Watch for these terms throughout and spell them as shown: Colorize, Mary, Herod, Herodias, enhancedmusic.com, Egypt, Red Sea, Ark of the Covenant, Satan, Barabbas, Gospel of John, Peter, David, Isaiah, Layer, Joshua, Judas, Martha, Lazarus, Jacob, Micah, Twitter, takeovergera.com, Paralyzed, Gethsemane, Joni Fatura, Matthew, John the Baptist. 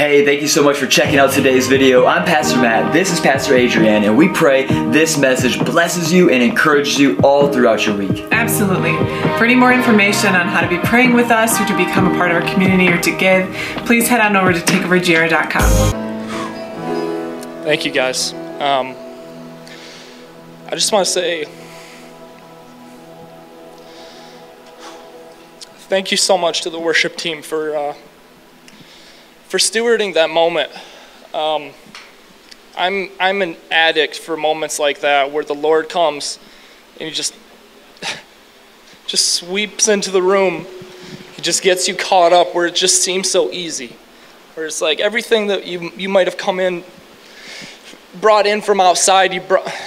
Hey, thank you so much for checking out today's video. I'm Pastor Matt, this is Pastor Adrian, and we pray this message blesses you and encourages you all throughout your week. Absolutely. For any more information on how to be praying with us or to become a part of our community or to give, please head on over to takeovergera.com. Thank you guys. I just want to say thank you so much to the worship team for stewarding that moment. I'm an addict for moments like that where the Lord comes and he just sweeps into the room. He just gets you caught up where it just seems so easy. Where it's like everything that you might have brought in from outside,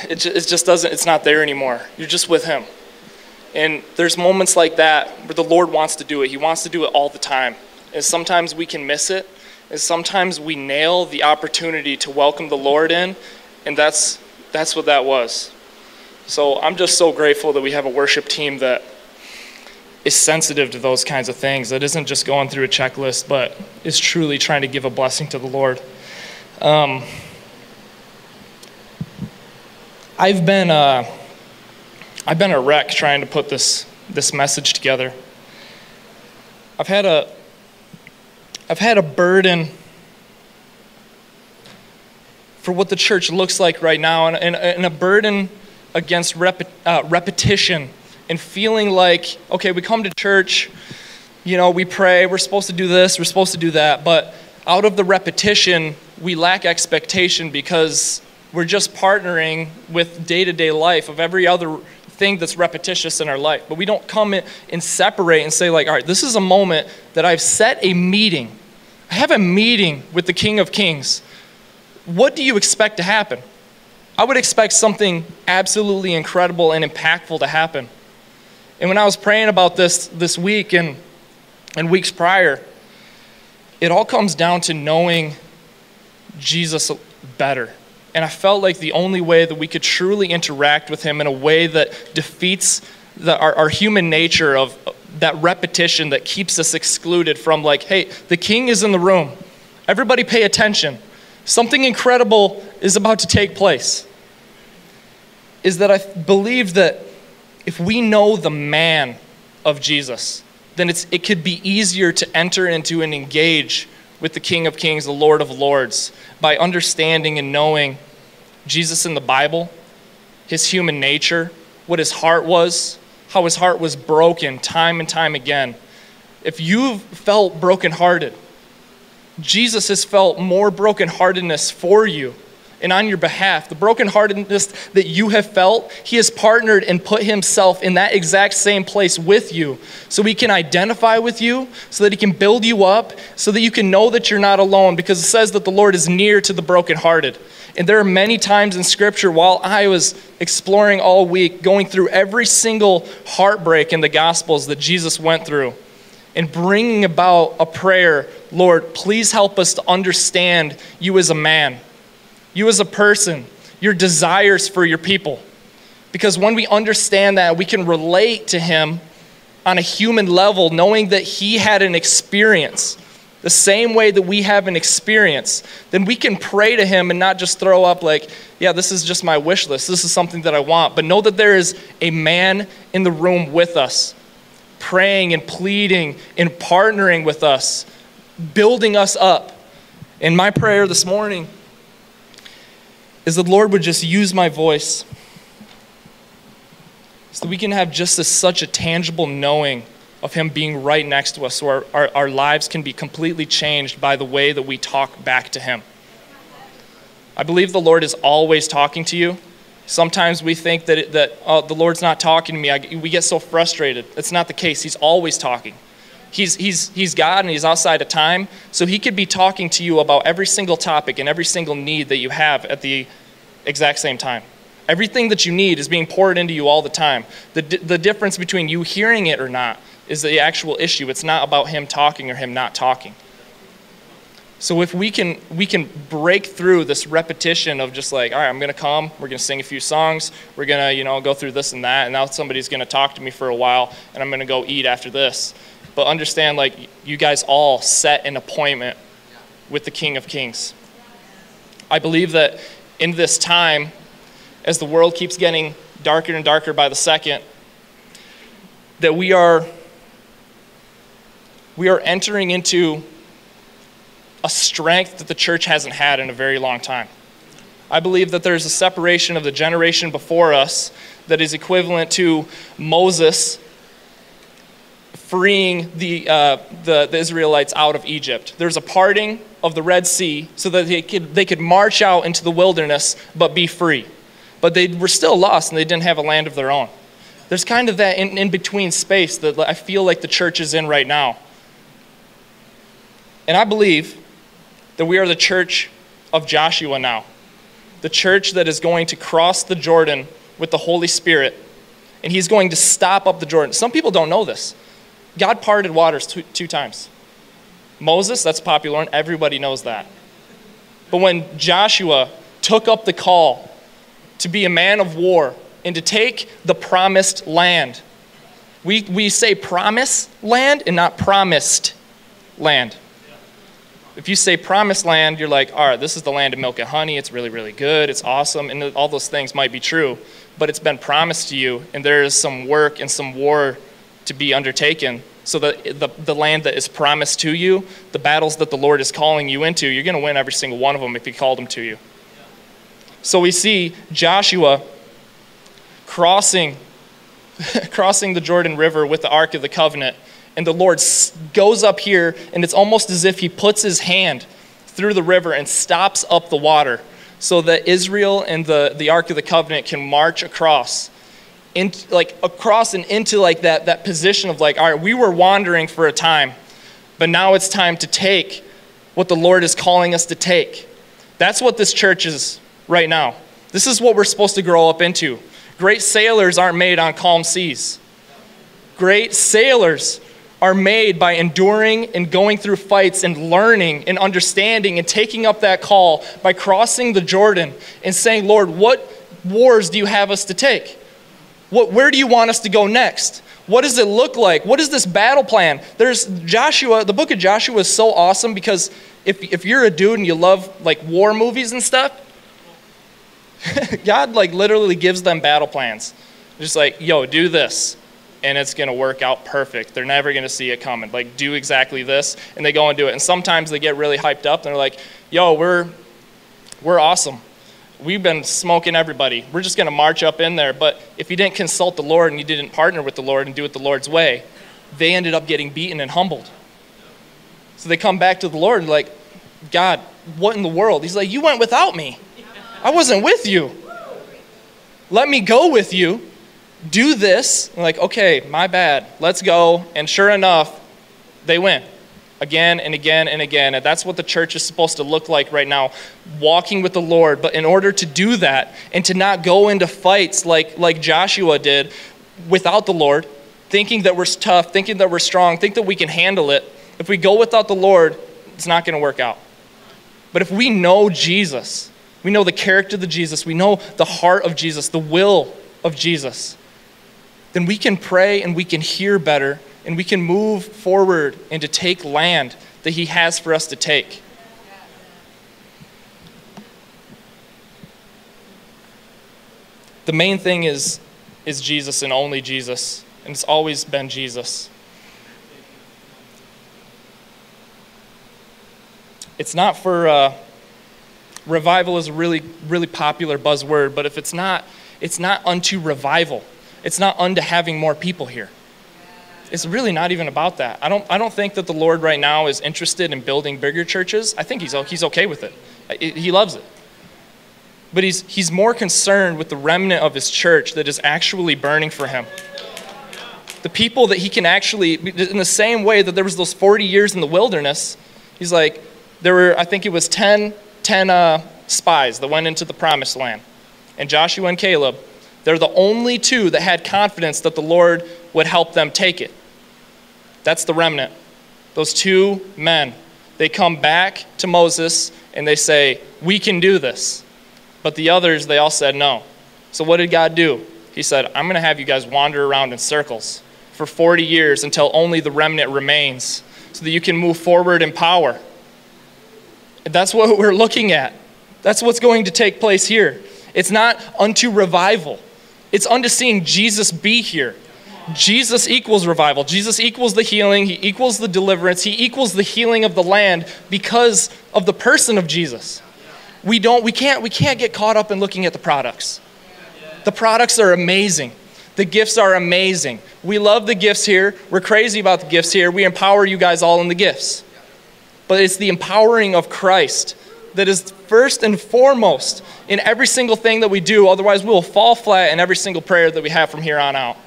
it's not there anymore. You're just with him. And there's moments like that where the Lord wants to do it. He wants to do it all the time. And sometimes we can miss it. And sometimes we nail the opportunity to welcome the Lord in, and that's what that was. So I'm just so grateful that we have a worship team that is sensitive to those kinds of things, that isn't just going through a checklist, but is truly trying to give a blessing to the Lord. I've been a wreck trying to put this message together. I've had a burden for what the church looks like right now, and a burden against repetition and feeling like, okay, we come to church, you know, we pray, we're supposed to do this, we're supposed to do that, but out of the repetition, we lack expectation because we're just partnering with day-to-day life of every other thing that's repetitious in our life. But we don't come in and separate and say like, all right, this is a moment that I've set a meeting. I have a meeting with the King of Kings. What do you expect to happen? I would expect something absolutely incredible and impactful to happen. And when I was praying about this week and weeks prior, it all comes down to knowing Jesus better. And I felt like the only way that we could truly interact with him in a way that defeats our human nature of that repetition that keeps us excluded from like, hey, the king is in the room. Everybody pay attention. Something incredible is about to take place. Is that I believe that if we know the man of Jesus, then it could be easier to enter into and engage with the King of Kings, the Lord of Lords, by understanding and knowing Jesus in the Bible, his human nature, what his heart was, how his heart was broken time and time again. If you've felt brokenhearted, Jesus has felt more brokenheartedness for you and on your behalf. The brokenheartedness that you have felt, he has partnered and put himself in that exact same place with you so he can identify with you, so that he can build you up, so that you can know that you're not alone, because it says that the Lord is near to the brokenhearted. And there are many times in Scripture, while I was exploring all week, going through every single heartbreak in the Gospels that Jesus went through, and bringing about a prayer, Lord, please help us to understand you as a man, you as a person, your desires for your people. Because when we understand that, we can relate to him on a human level, knowing that he had an experience, the same way that we have an experience, then we can pray to him and not just throw up like, yeah, this is just my wish list, this is something that I want, but know that there is a man in the room with us, praying and pleading and partnering with us, building us up. And my prayer this morning is that the Lord would just use my voice so that we can have just such a tangible knowing of him being right next to us, so our lives can be completely changed by the way that we talk back to him. I believe the Lord is always talking to you. Sometimes we think that the Lord's not talking to me. We get so frustrated. That's not the case. He's always talking. He's God, and he's outside of time, so he could be talking to you about every single topic and every single need that you have at the exact same time. Everything that you need is being poured into you all the time. The difference between you hearing it or not is the actual issue. It's not about him talking or him not talking. So if we can break through this repetition of just like, all right, I'm going to come, we're going to sing a few songs, we're going to, you know, go through this and that, and now somebody's going to talk to me for a while, and I'm going to go eat after this. But understand, like, you guys all set an appointment with the King of Kings. I believe that in this time, as the world keeps getting darker and darker by the second, that we are entering into a strength that the church hasn't had in a very long time. I believe that there's a separation of the generation before us that is equivalent to Moses freeing the Israelites out of Egypt. There's a parting of the Red Sea so that they could march out into the wilderness but be free. But they were still lost and they didn't have a land of their own. There's kind of that in-between space that I feel like the church is in right now. And I believe that we are the church of Joshua now. The church that is going to cross the Jordan with the Holy Spirit. And he's going to stop up the Jordan. Some people don't know this. God parted waters two times. Moses, that's popular, and everybody knows that. But when Joshua took up the call to be a man of war and to take the promised land, we say promised land and not promised land. If you say promised land, you're like, all right, this is the land of milk and honey. It's really, really good. It's awesome. And all those things might be true, but it's been promised to you, and there is some work and some war to be undertaken. So that the land that is promised to you, the battles that the Lord is calling you into, you're going to win every single one of them if he called them to you. So we see Joshua crossing the Jordan River with the Ark of the Covenant. And the Lord goes up here, and it's almost as if he puts his hand through the river and stops up the water so that Israel and the Ark of the Covenant can march across. Into that position of like, all right, we were wandering for a time, but now it's time to take what the Lord is calling us to take. That's what this church is right now. This is what we're supposed to grow up into. Great sailors aren't made on calm seas. Great sailors are made by enduring and going through fights and learning and understanding and taking up that call by crossing the Jordan and saying, Lord, what wars do you have us to take? Where do you want us to go next? What does it look like? What is this battle plan? There's Joshua. The book of Joshua is so awesome because if you're a dude and you love like war movies and stuff, God like literally gives them battle plans. Just like, yo, do this, and it's going to work out perfect. They're never going to see it coming. Like, do exactly this, and they go and do it. And sometimes they get really hyped up, and they're like, yo, we're awesome. We've been smoking everybody. We're just going to march up in there. But if you didn't consult the Lord and you didn't partner with the Lord and do it the Lord's way, they ended up getting beaten and humbled. So they come back to the Lord and like, God, what in the world? He's like, you went without me. I wasn't with you. Let me go with you. Do this. I'm like, okay, my bad. Let's go. And sure enough, they win. Again and again and again. And that's what the church is supposed to look like right now, walking with the Lord. But in order to do that and to not go into fights like Joshua did without the Lord, thinking that we're tough, thinking that we're strong, think that we can handle it, if we go without the Lord, it's not going to work out. But if we know Jesus, we know the character of Jesus, we know the heart of Jesus, the will of Jesus, then we can pray and we can hear better, and we can move forward and to take land that he has for us to take. The main thing is Jesus and only Jesus, and it's always been Jesus. It's not for revival is a really, really popular buzzword, but if it's not unto revival. It's not unto having more people here. It's really not even about that. I don't think that the Lord right now is interested in building bigger churches. I think he's okay with it. He loves it. But he's more concerned with the remnant of his church that is actually burning for him. The people that he can actually, in the same way that there was those 40 years in the wilderness, he's like, there were, I think it was 10 spies that went into the promised land. And Joshua and Caleb, they're the only two that had confidence that the Lord would help them take it. That's the remnant. Those two men, they come back to Moses and they say, we can do this. But the others, they all said no. So what did God do? He said, I'm going to have you guys wander around in circles for 40 years until only the remnant remains so that you can move forward in power. That's what we're looking at. That's what's going to take place here. It's not unto revival. It's unto seeing Jesus be here. Jesus equals revival. Jesus equals the healing. He equals the deliverance. He equals the healing of the land because of the person of Jesus. We can't get caught up in looking at the products. The products are amazing. The gifts are amazing. We love the gifts here. We're crazy about the gifts here. We empower you guys all in the gifts. But it's the empowering of Christ that is first and foremost in every single thing that we do. Otherwise, we will fall flat in every single prayer that we have from here on out.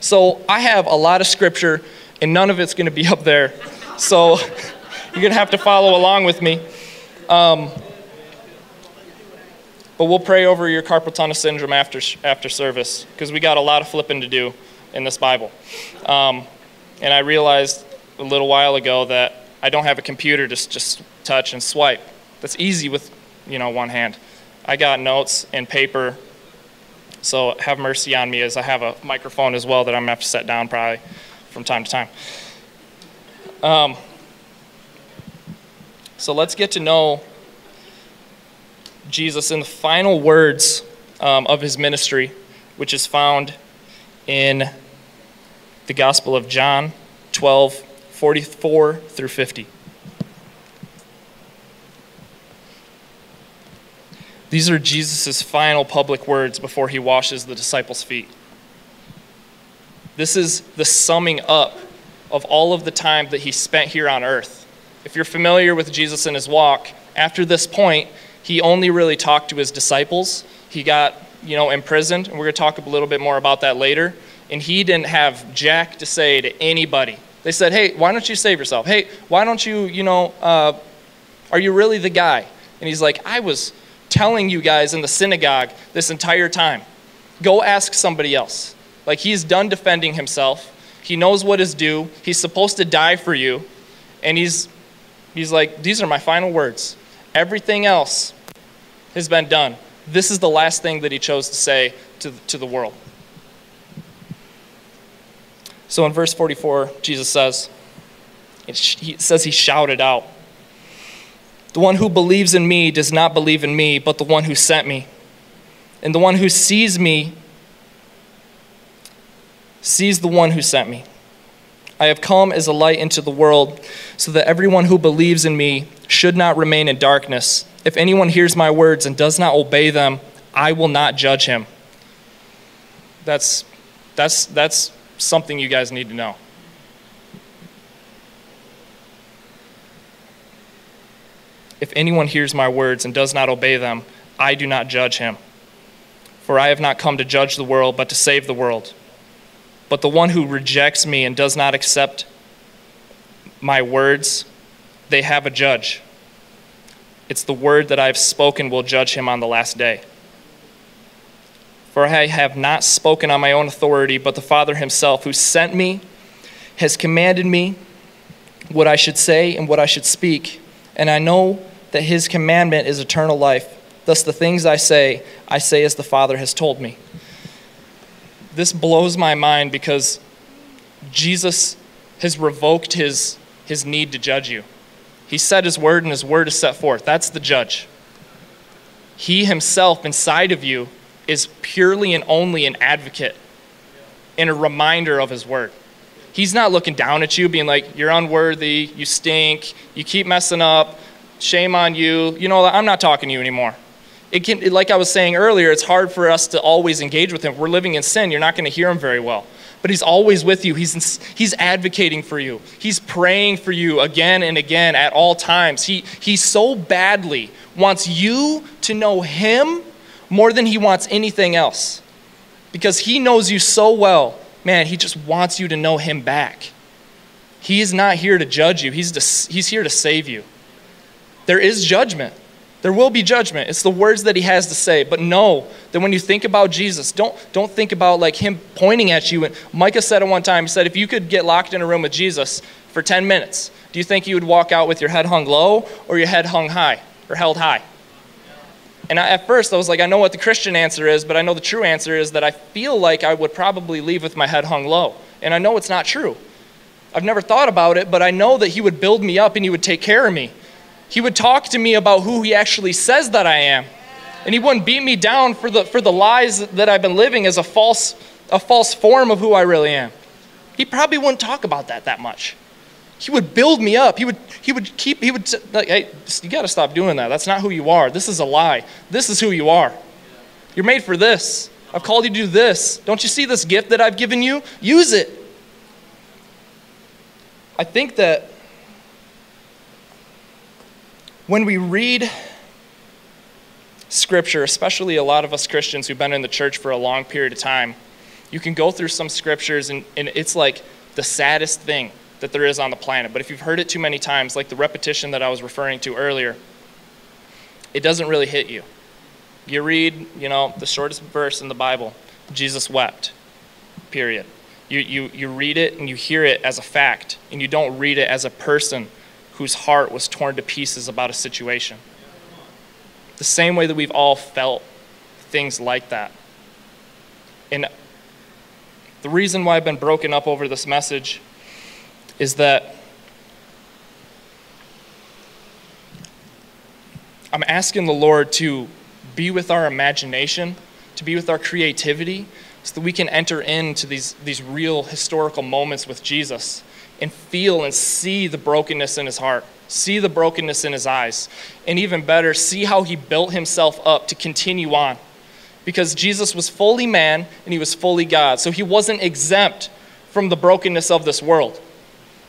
So I have a lot of scripture, and none of it's going to be up there. So you're going to have to follow along with me. But we'll pray over your carpal tunnel syndrome after service, because we got a lot of flipping to do in this Bible. And I realized a little while ago that I don't have a computer to just touch and swipe. That's easy with, one hand. I got notes and paper, so have mercy on me as I have a microphone as well that I'm going to have to set down probably from time to time. So let's get to know Jesus in the final words of his ministry, which is found in the Gospel of John 12:44-50. These are Jesus' final public words before he washes the disciples' feet. This is the summing up of all of the time that he spent here on earth. If you're familiar with Jesus and his walk, after this point, he only really talked to his disciples. He got, imprisoned, and we're going to talk a little bit more about that later. And he didn't have jack to say to anybody. They said, hey, why don't you save yourself? Hey, why don't you, are you really the guy? And he's like, I was telling you guys in the synagogue this entire time. Go ask somebody else. Like, he's done defending himself. He knows what is due. He's supposed to die for you. And he's like, these are my final words. Everything else has been done. This is the last thing that he chose to say to the world. So in verse 44, Jesus says, he shouted out, "The one who believes in me does not believe in me, but the one who sent me. And the one who sees me sees the one who sent me. I have come as a light into the world, so that everyone who believes in me should not remain in darkness. If anyone hears my words and does not obey them, I will not judge him." That's something you guys need to know. If anyone hears my words and does not obey them, I do not judge him. For I have not come to judge the world, but to save the world. But the one who rejects me and does not accept my words, they have a judge. It's the word that I have spoken will judge him on the last day. For I have not spoken on my own authority, but the Father himself who sent me has commanded me what I should say and what I should speak. And I know that his commandment is eternal life. Thus the things I say as the Father has told me. This blows my mind because Jesus has revoked his need to judge you. He said his word, and his word is set forth. That's the judge. He himself inside of you is purely and only an advocate and a reminder of his word. He's not looking down at you being like, you're unworthy, you stink, you keep messing up, shame on you. I'm not talking to you anymore. Like I was saying earlier, it's hard for us to always engage with him. If we're living in sin, you're not going to hear him very well. But he's always with you. He's advocating for you. He's praying for you again and again at all times. He so badly wants you to know him more than he wants anything else. Because he knows you so well. Man, he just wants you to know him back. He is not here to judge you. He's here to save you. There is judgment. There will be judgment. It's the words that he has to say. But know that when you think about Jesus, don't think about like him pointing at you. And Micah said it one time. He said, if you could get locked in a room with Jesus for 10 minutes, do you think you would walk out with your head hung low or your head hung high or held high? And at first I was like, I know what the Christian answer is, but I know the true answer is that I feel like I would probably leave with my head hung low. And I know it's not true. I've never thought about it, but I know that he would build me up and he would take care of me. He would talk to me about who he actually says that I am. And he wouldn't beat me down for the lies that I've been living as a false form of who I really am. He probably wouldn't talk about that much. He would build me up. He would like, hey, you got to stop doing that. That's not who you are. This is a lie. This is who you are. You're made for this. I've called you to do this. Don't you see this gift that I've given you? Use it. I think that when we read Scripture, especially a lot of us Christians who've been in the church for a long period of time, you can go through some scriptures and it's like the saddest thing that there is on the planet. But if you've heard it too many times, like the repetition that I was referring to earlier, it doesn't really hit you. You read, the shortest verse in the Bible, Jesus wept, period. You read it and you hear it as a fact, and you don't read it as a person whose heart was torn to pieces about a situation. The same way that we've all felt things like that. And the reason why I've been broken up over this message is that I'm asking the Lord to be with our imagination, to be with our creativity, so that we can enter into these real historical moments with Jesus and feel and see the brokenness in his heart, see the brokenness in his eyes, and even better, see how he built himself up to continue on. Because Jesus was fully man and he was fully God. So he wasn't exempt from the brokenness of this world.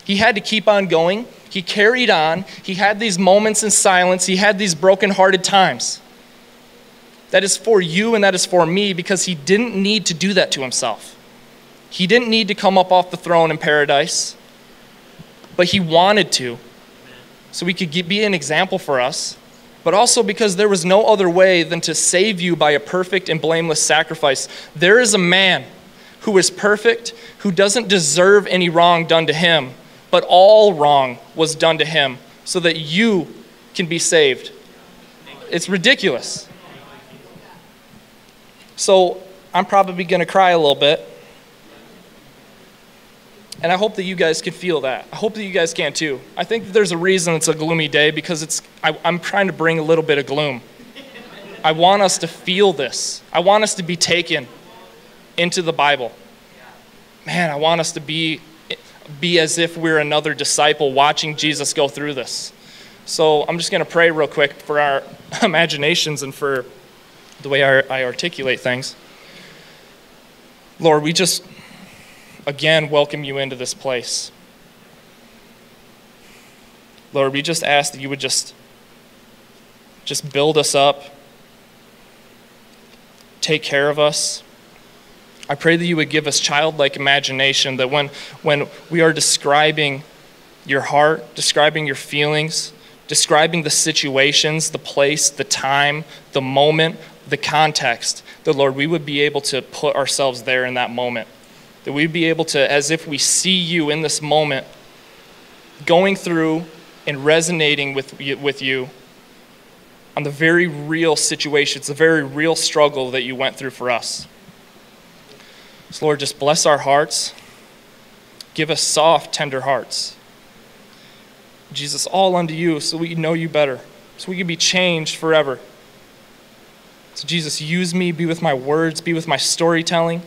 He had to keep on going. He carried on. He had these moments in silence. He had these brokenhearted times. That is for you and that is for me, because he didn't need to do that to himself. He didn't need to come up off the throne in paradise, but he wanted to. So he could be an example for us. But also because there was no other way than to save you by a perfect and blameless sacrifice. There is a man who is perfect, who doesn't deserve any wrong done to him, but all wrong was done to him so that you can be saved. It's ridiculous. So I'm probably going to cry a little bit. And I hope that you guys can feel that. I hope that you guys can too. I think that there's a reason it's a gloomy day, because I'm trying to bring a little bit of gloom. I want us to feel this. I want us to be taken into the Bible. Man, I want us to be as if we're another disciple watching Jesus go through this. So I'm just going to pray real quick for our imaginations and for the way I articulate things. Lord, we just... again, welcome you into this place. Lord, we just ask that you would just build us up, take care of us. I pray that you would give us childlike imagination, that when we are describing your heart, describing your feelings, describing the situations, the place, the time, the moment, the context, that, Lord, we would be able to put ourselves there in that moment. That we'd be able to, as if we see you in this moment, going through and resonating with you on the very real situations, the very real struggle that you went through for us. So Lord, just bless our hearts. Give us soft, tender hearts. Jesus, all unto you, so we know you better, so we can be changed forever. So Jesus, use me, be with my words, be with my storytelling.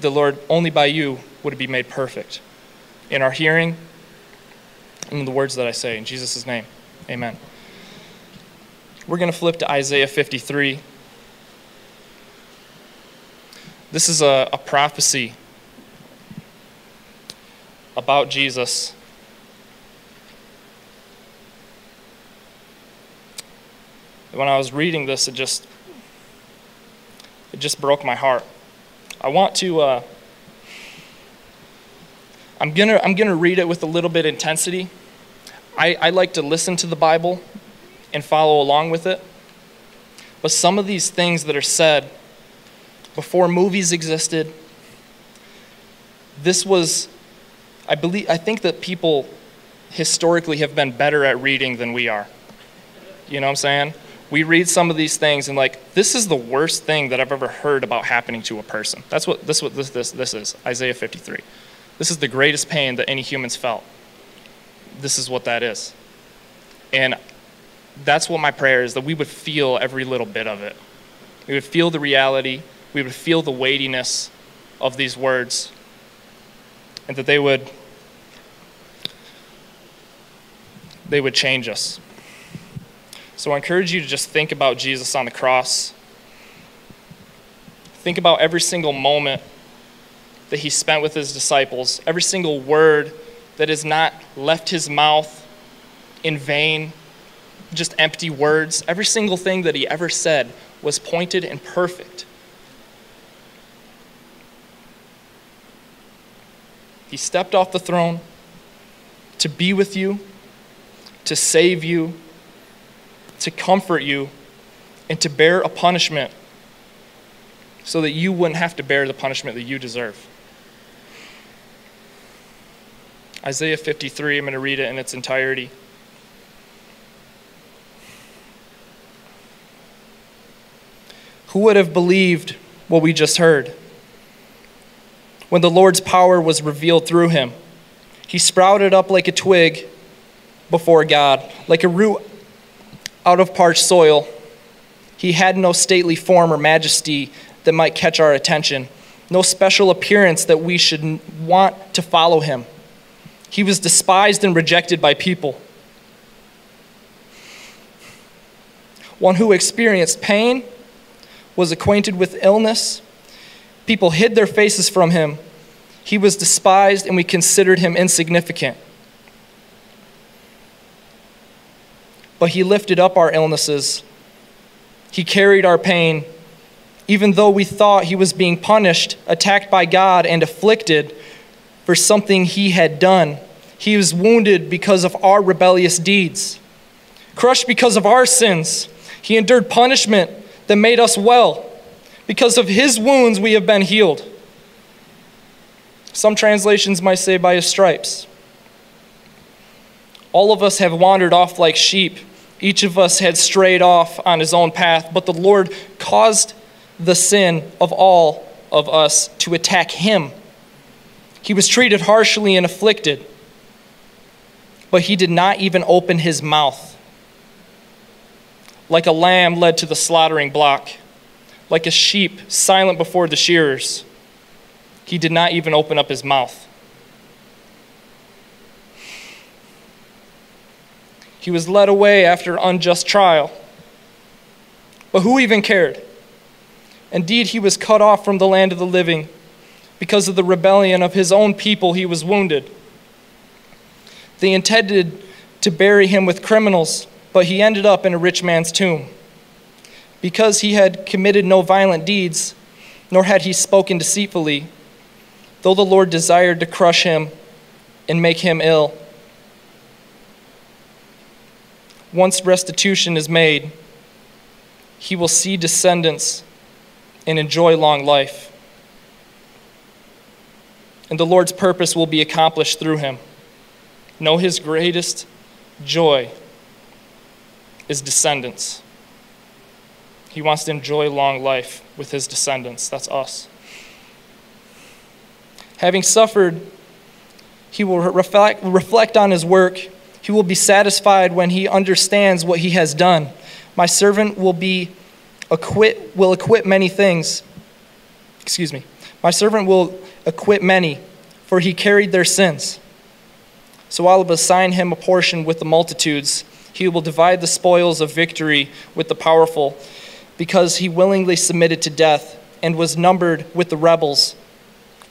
The Lord, only by you would it be made perfect in our hearing and in the words that I say. In Jesus' name, amen. We're going to flip to Isaiah 53. This is a prophecy about Jesus. When I was reading this, it just broke my heart. I want to, I'm gonna read it with a little bit of intensity. I like to listen to the Bible and follow along with it. But some of these things that are said before movies existed, this was, I think that people historically have been better at reading than we are. You know what I'm saying? We read some of these things and like, this is the worst thing that I've ever heard about happening to a person. That's what this is, Isaiah 53. This is the greatest pain that any humans felt. this is what that is. And that's what my prayer is, that we would feel every little bit of it. We would feel the reality. We would feel the weightiness of these words, and that they would change us. So I encourage you to just think about Jesus on the cross. Think about every single moment that he spent with his disciples, every single word that has not left his mouth in vain, just empty words. Every single thing that he ever said was pointed and perfect. He stepped off the throne to be with you, to save you, to comfort you, and to bear a punishment so that you wouldn't have to bear the punishment that you deserve. Isaiah 53, I'm going to read it in its entirety. Who would have believed what we just heard? When the Lord's power was revealed through him, he sprouted up like a twig before God, like a root out of parched soil. He had no stately form or majesty that might catch our attention, no special appearance that we should want to follow him. He was despised and rejected by people. One who experienced pain, was acquainted with illness. People hid their faces from him. He was despised, and we considered him insignificant. But he lifted up our illnesses. He carried our pain. Even though we thought he was being punished, attacked by God, and afflicted for something he had done, he was wounded because of our rebellious deeds, crushed because of our sins. He endured punishment that made us well. Because of his wounds, we have been healed. Some translations might say by his stripes. All of us have wandered off like sheep. Each of us had strayed off on his own path, but the Lord caused the sin of all of us to attack him. He was treated harshly and afflicted, but he did not even open his mouth. Like a lamb led to the slaughtering block, like a sheep silent before the shearers, he did not even open up his mouth. He was led away after unjust trial, but who even cared? Indeed, he was cut off from the land of the living. Because of the rebellion of his own people, he was wounded. They intended to bury him with criminals, but he ended up in a rich man's tomb. Because he had committed no violent deeds, nor had he spoken deceitfully, though the Lord desired to crush him and make him ill. Once restitution is made, he will see descendants and enjoy long life. And the Lord's purpose will be accomplished through him. No, his greatest joy is descendants. He wants to enjoy long life with his descendants. That's us. Having suffered, he will reflect on his work. He will be satisfied when he understands what he has done. My servant will acquit many things. Excuse me. My servant will acquit many, for he carried their sins. So I will assign him a portion with the multitudes. He will divide the spoils of victory with the powerful, because he willingly submitted to death and was numbered with the rebels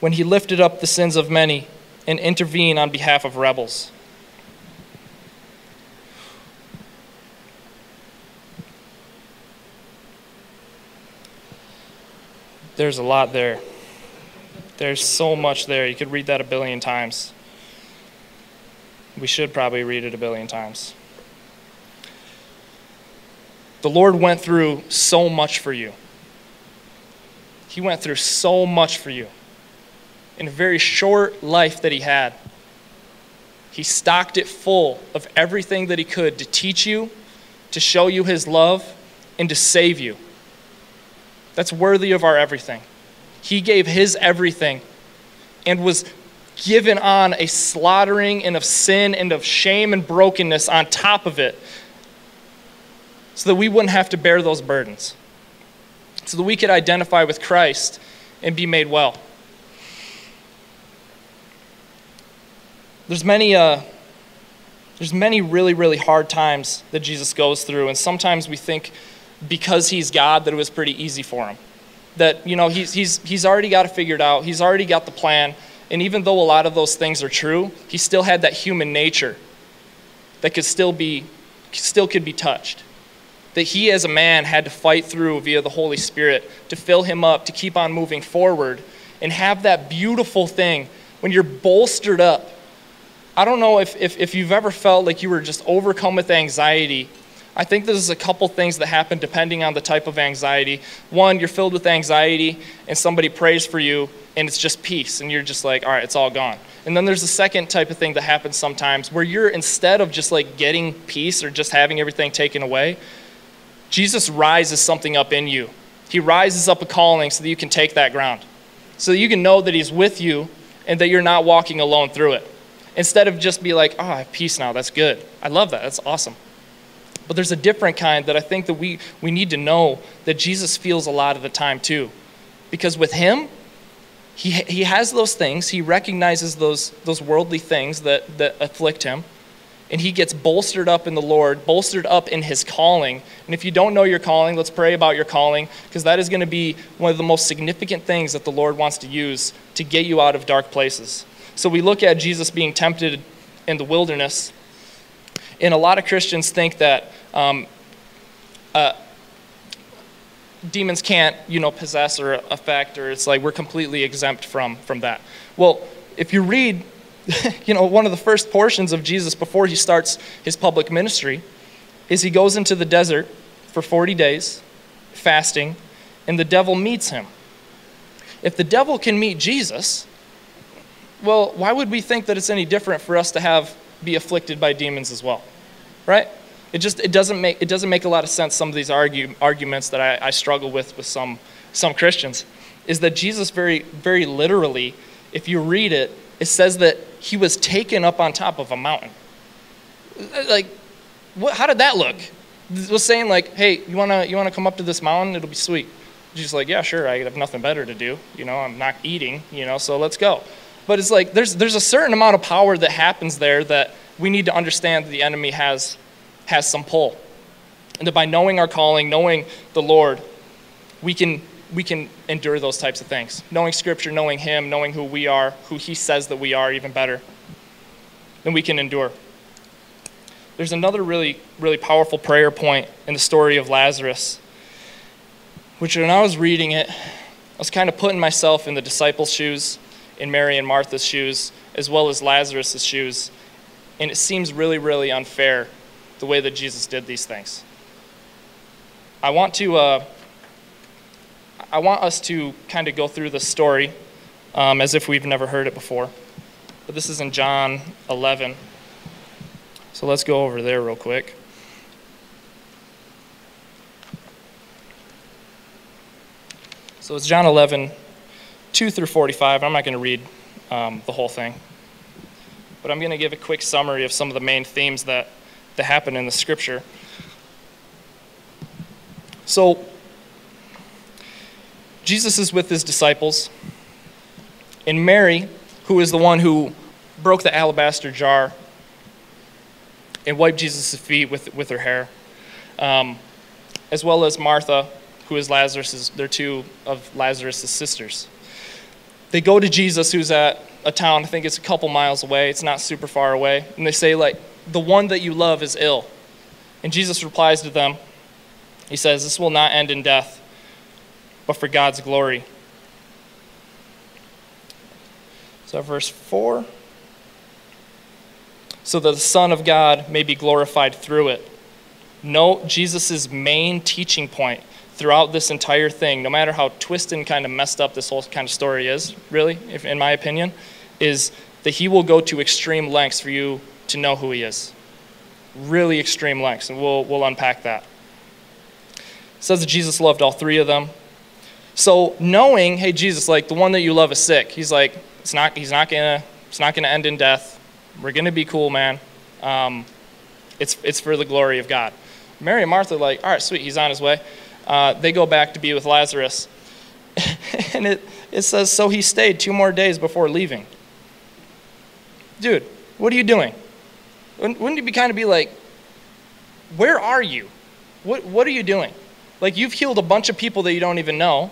when he lifted up the sins of many and intervened on behalf of rebels. There's a lot there. There's so much there. You could read that a billion times. We should probably read it a billion times. The Lord went through so much for you. He went through so much for you. In a very short life that he had, he stocked it full of everything that he could to teach you, to show you his love, and to save you. That's worthy of our everything. He gave his everything and was given on a slaughtering and of sin and of shame and brokenness on top of it, so that we wouldn't have to bear those burdens, so that we could identify with Christ and be made well. There's many really, really hard times that Jesus goes through, and sometimes we think because he's God that it was pretty easy for him, that, you know, he's already got it figured out, he's already got the plan, and even though a lot of those things are true, he still had that human nature that could be touched, that he as a man had to fight through via the Holy Spirit to fill him up, to keep on moving forward, and have that beautiful thing when you're bolstered up. I don't know if you've ever felt like you were just overcome with anxiety. I think there's a couple things that happen depending on the type of anxiety. One, you're filled with anxiety and somebody prays for you and it's just peace and you're just like, all right, it's all gone. And then there's the second type of thing that happens sometimes where you're, instead of just like getting peace or just having everything taken away, Jesus rises something up in you. He rises up a calling so that you can take that ground, so that you can know that he's with you and that you're not walking alone through it. Instead of just be like, oh, I have peace now, that's good. I love that, that's awesome. But there's a different kind that I think that we need to know that Jesus feels a lot of the time too. Because with him, he has those things, he recognizes those worldly things that afflict him, and he gets bolstered up in the Lord, bolstered up in his calling. And if you don't know your calling, let's pray about your calling, because that is going to be one of the most significant things that the Lord wants to use to get you out of dark places. So we look at Jesus being tempted in the wilderness, and a lot of Christians think that demons can't, possess or affect, or it's like we're completely exempt from that. Well, if you read, one of the first portions of Jesus before he starts his public ministry is he goes into the desert for 40 days, fasting, and the devil meets him. If the devil can meet Jesus, well, why would we think that it's any different for us to be afflicted by demons as well, right? It doesn't make a lot of sense. Some of these arguments that I struggle with some Christians is that Jesus very, very literally, if you read it, it says that he was taken up on top of a mountain. Like, what? How did that look? It was saying like, hey, you wanna come up to this mountain? It'll be sweet. Jesus like, yeah, sure. I have nothing better to do. I'm not eating. So let's go. But it's like there's a certain amount of power that happens there that we need to understand that the enemy has some pull. And that by knowing our calling, knowing the Lord, we can endure those types of things. Knowing Scripture, knowing him, knowing who we are, who he says that we are, even better, then we can endure. There's another really, really powerful prayer point in the story of Lazarus, which when I was reading it, I was kind of putting myself in the disciples' shoes, in Mary and Martha's shoes, as well as Lazarus' shoes. And it seems really, really unfair the way that Jesus did these things. I want us to kind of go through this story as if we've never heard it before. But this is in John 11. So let's go over there real quick. So it's John 11, 2 through 45, I'm not going to read the whole thing, but I'm going to give a quick summary of some of the main themes that happen in the scripture. So, Jesus is with his disciples, and Mary, who is the one who broke the alabaster jar and wiped Jesus' feet with her hair, as well as Martha, who is they're two of Lazarus' sisters. They go to Jesus, who's at a town, I think it's a couple miles away. It's not super far away. And they say, like, the one that you love is ill. And Jesus replies to them. He says, this will not end in death, but for God's glory. So verse 4. So that the Son of God may be glorified through it. Note Jesus' main teaching point throughout this entire thing, no matter how twisted and kind of messed up this whole kind of story is, really, in my opinion, is that he will go to extreme lengths for you to know who he is. Really extreme lengths, and we'll unpack that. It says that Jesus loved all three of them. So knowing, hey, Jesus, like, the one that you love is sick. He's like, he's not going to It's not going to end in death. We're going to be cool, man. It's for the glory of God. Mary and Martha are like, all right, sweet, he's on his way. They go back to be with Lazarus. And it says, so he stayed 2 more days before leaving. Dude, what are you doing? Wouldn't you be kind of be like, where are you? What are you doing? Like, you've healed a bunch of people that you don't even know.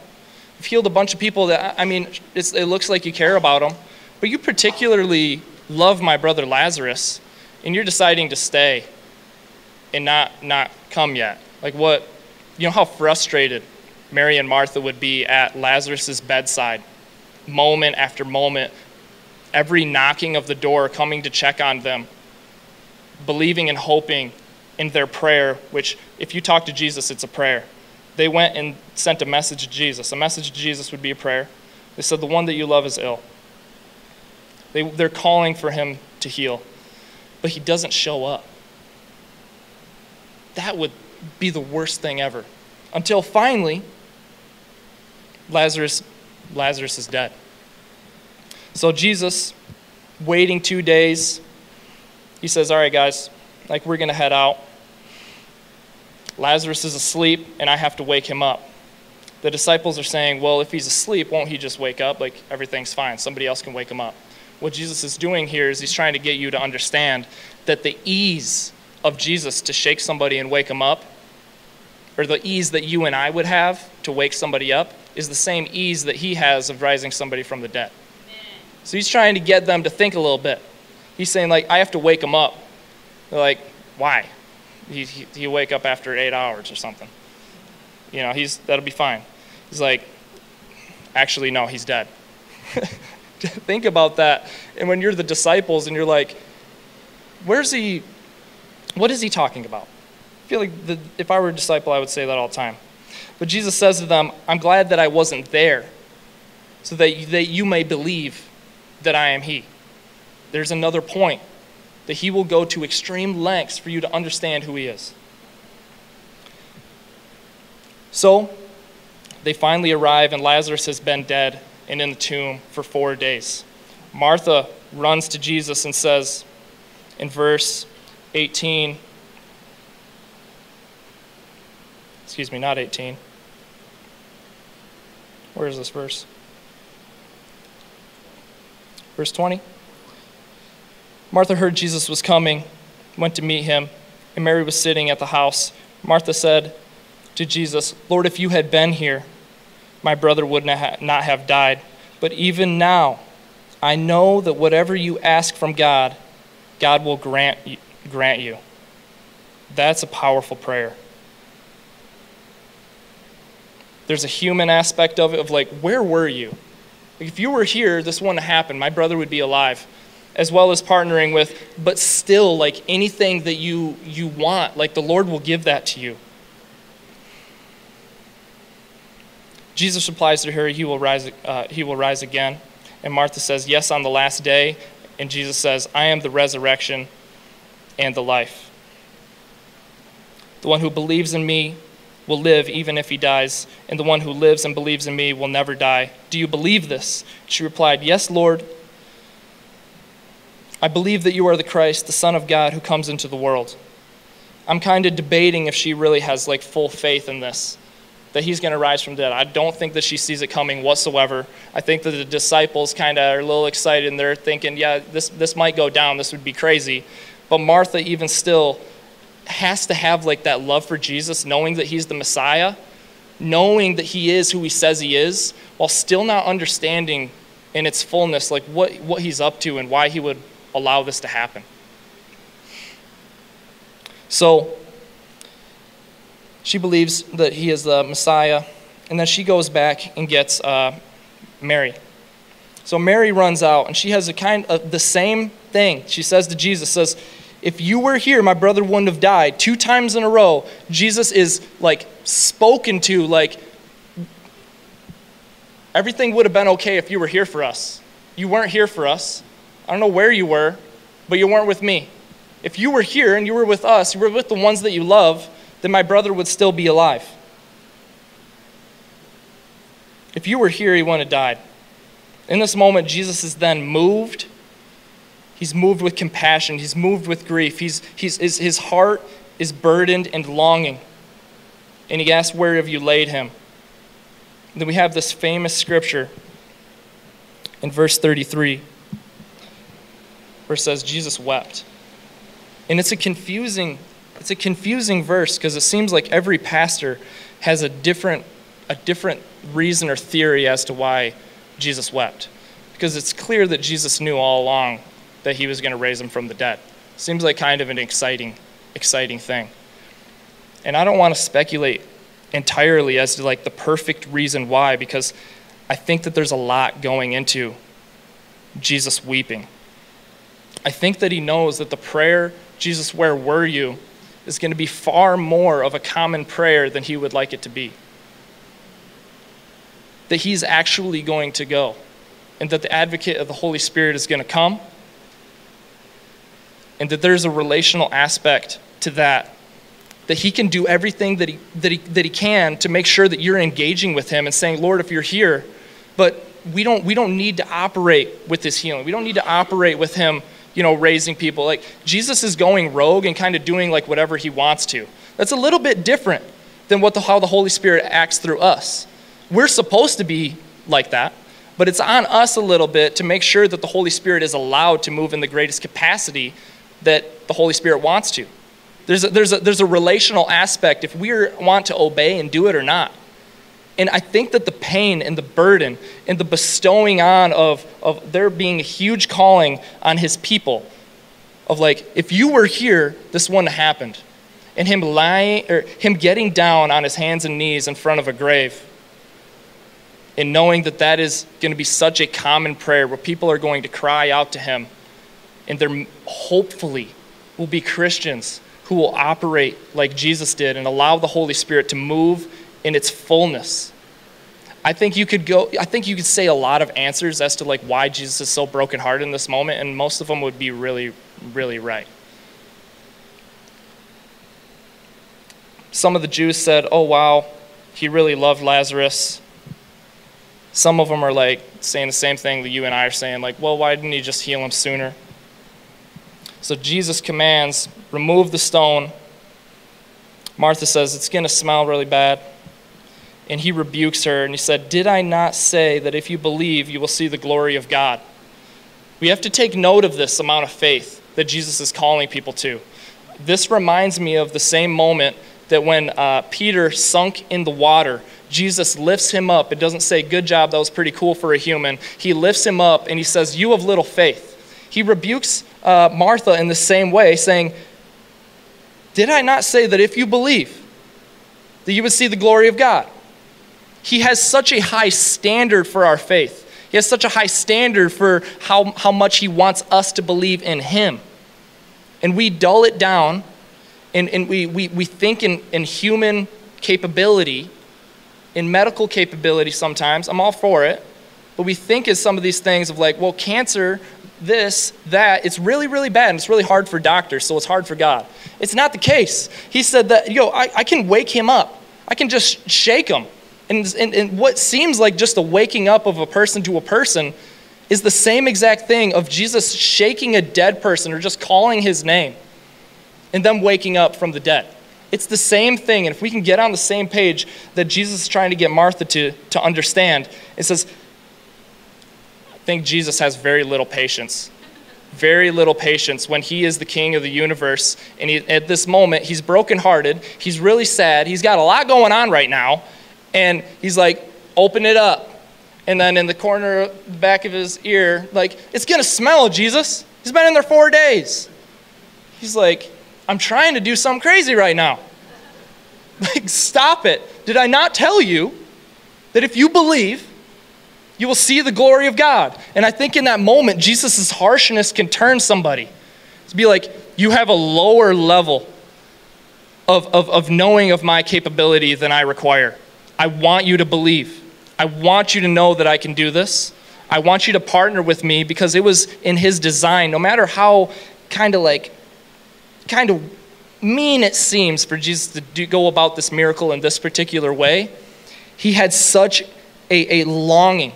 You've healed a bunch of people that, I mean, it looks like you care about them. But you particularly love my brother Lazarus, and you're deciding to stay and not come yet. Like, what, you know how frustrated Mary and Martha would be at Lazarus's bedside, moment after moment, every knocking of the door coming to check on them, believing and hoping in their prayer, which if you talk to Jesus, it's a prayer. They went and sent a message to Jesus. A message to Jesus would be a prayer. They said, the one that you love is ill. They're calling for him to heal, but he doesn't show up. That would be the worst thing ever. Until finally, Lazarus is dead. So Jesus, waiting 2 days, he says, all right, guys, like, we're going to head out. Lazarus is asleep, and I have to wake him up. The disciples are saying, well, if he's asleep, won't he just wake up? Like, everything's fine. Somebody else can wake him up. What Jesus is doing here is he's trying to get you to understand that the ease of Jesus to shake somebody and wake them up, or the ease that you and I would have to wake somebody up, is the same ease that he has of rising somebody from the dead. Amen. So he's trying to get them to think a little bit. He's saying, like, I have to wake him up. They're like, why? He'll wake up after 8 hours or something. You know, that'll be fine. He's like, actually, no, he's dead. Think about that. And when you're the disciples and you're like, where's he? What is he talking about? I feel like if I were a disciple, I would say that all the time. But Jesus says to them, I'm glad that I wasn't there so that you may believe that I am he. There's another point that he will go to extreme lengths for you to understand who he is. So they finally arrive, and Lazarus has been dead and in the tomb for 4 days. Martha runs to Jesus and says in verse 18, excuse me, not 18. Where is this verse? Verse 20. Martha heard Jesus was coming, went to meet him, and Mary was sitting at the house. Martha said to Jesus, Lord, if you had been here, my brother would not have died. But even now, I know that whatever you ask from God, God will grant you. That's a powerful prayer. There's a human aspect of it, of like, where were you? Like, if you were here, this wouldn't happen. My brother would be alive. As well as partnering with, but still, like, anything that you want, like, the Lord will give that to you. Jesus replies to her, he will rise again. And Martha says, yes, on the last day. And Jesus says, I am the resurrection and the life. The one who believes in me will live even if he dies, and the one who lives and believes in me will never die. Do you believe this? She replied, yes, Lord. I believe that you are the Christ, the Son of God, who comes into the world. I'm kind of debating if she really has, like, full faith in this, that he's going to rise from the dead. I don't think that she sees it coming whatsoever. I think that the disciples kind of are a little excited, and they're thinking, yeah, this might go down. This would be crazy. But Martha, even still, has to have, like, that love for Jesus, knowing that he's the Messiah, knowing that he is who he says he is, while still not understanding in its fullness, like, what he's up to and why he would allow this to happen. So she believes that he is the Messiah, and then she goes back and gets Mary. So Mary runs out, and she has a kind of the same thing. She says to Jesus, says, if you were here, my brother wouldn't have died. 2 times in a row, Jesus is, like, spoken to, like, everything would have been okay if you were here for us. You weren't here for us. I don't know where you were, but you weren't with me. If you were here and you were with us, you were with the ones that you love, then my brother would still be alive. If you were here, he wouldn't have died. In this moment, Jesus is then moved He's moved with compassion. He's moved with grief. His heart is burdened and longing. And he asks, where have you laid him? And then we have this famous scripture in verse 33, where it says, Jesus wept. And it's a confusing verse, because it seems like every pastor has a different reason or theory as to why Jesus wept. Because it's clear that Jesus knew all along that he was going to raise him from the dead. Seems like kind of an exciting thing. And I don't want to speculate entirely as to like the perfect reason why, because I think that there's a lot going into Jesus weeping. I think that he knows that the prayer, Jesus, where were you, is going to be far more of a common prayer than he would like it to be. That he's actually going to go, and that the advocate of the Holy Spirit is going to come, and that there's a relational aspect to that, that he can do everything that he can to make sure that you're engaging with him and saying, Lord, if you're here, but we don't need to operate with this healing. We don't need to operate with him, you know, raising people. Like, Jesus is going rogue and kind of doing like whatever he wants to. That's a little bit different than how the Holy Spirit acts through us. We're supposed to be like that, but it's on us a little bit to make sure that the Holy Spirit is allowed to move in the greatest capacity that the Holy Spirit wants to. There's a relational aspect if we want to obey and do it or not. And I think that the pain and the burden and the bestowing on of there being a huge calling on his people of like, if you were here, this wouldn't have happened. And him lying, or him getting down on his hands and knees in front of a grave, and knowing that that is going to be such a common prayer where people are going to cry out to him, and there hopefully will be Christians who will operate like Jesus did and allow the Holy Spirit to move in its fullness. I think you could say a lot of answers as to like why Jesus is so brokenhearted in this moment, and most of them would be really, really right. Some of the Jews said, oh wow, he really loved Lazarus. Some of them are like saying the same thing that you and I are saying, like, well, why didn't he just heal him sooner? So Jesus commands, remove the stone. Martha says, it's going to smell really bad. And he rebukes her, and he said, did I not say that if you believe, you will see the glory of God? We have to take note of this amount of faith that Jesus is calling people to. This reminds me of the same moment that when Peter sunk in the water, Jesus lifts him up. It doesn't say, good job, that was pretty cool for a human. He lifts him up, and he says, you have little faith. He rebukes Martha in the same way, saying, did I not say that if you believe, that you would see the glory of God? He has such a high standard for our faith. He has such a high standard for how much he wants us to believe in him. And we dull it down, and we think in human capability, in medical capability sometimes. I'm all for it. But we think is some of these things of like, well, cancer, this, that, it's really, really bad, and it's really hard for doctors, so it's hard for God. It's not the case. He said that, I can wake him up. I can just shake him. And what seems like just the waking up of a person to a person is the same exact thing of Jesus shaking a dead person or just calling his name and them waking up from the dead. It's the same thing, and if we can get on the same page that Jesus is trying to get Martha to understand, it says, I think Jesus has very little patience when he is the king of the universe. And at this moment, he's brokenhearted. He's really sad. He's got a lot going on right now. And he's like, open it up. And then in the corner, the back of his ear, like, it's going to smell, Jesus. He's been in there 4 days. He's like, I'm trying to do something crazy right now. Like, stop it. Did I not tell you that if you believe, you will see the glory of God? And I think in that moment, Jesus' harshness can turn somebody to be like, you have a lower level of knowing of my capability than I require. I want you to believe. I want you to know that I can do this. I want you to partner with me, because it was in his design, no matter how kind of mean it seems for Jesus to go about this miracle in this particular way. He had such a longing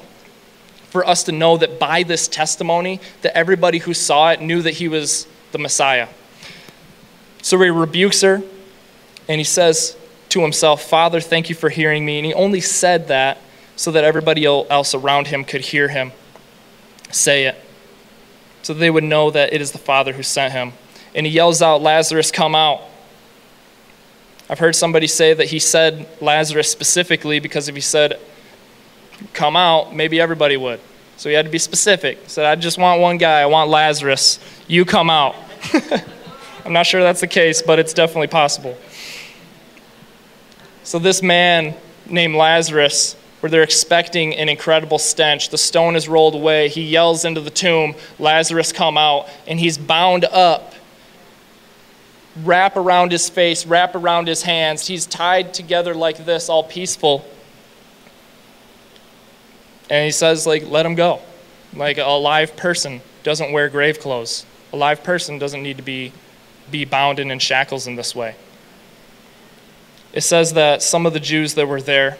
for us to know that by this testimony, that everybody who saw it knew that he was the Messiah. So he rebukes her, and he says to himself, "Father, thank you for hearing me." And he only said that so that everybody else around him could hear him say it, so they would know that it is the Father who sent him. And he yells out, "Lazarus, come out." I've heard somebody say that he said Lazarus specifically because if he said, "Come out," maybe everybody would. So he had to be specific. He said, "I just want one guy. I want Lazarus. You come out." I'm not sure that's the case, but it's definitely possible. So this man named Lazarus, where they're expecting an incredible stench, the stone is rolled away. He yells into the tomb, "Lazarus, come out," and he's bound up. Wrap around his face, wrap around his hands. He's tied together like this, all peaceful. And he says, like, "Let him go." Like, a live person doesn't wear grave clothes. A live person doesn't need to be bound in shackles in this way. It says that some of the Jews that were there,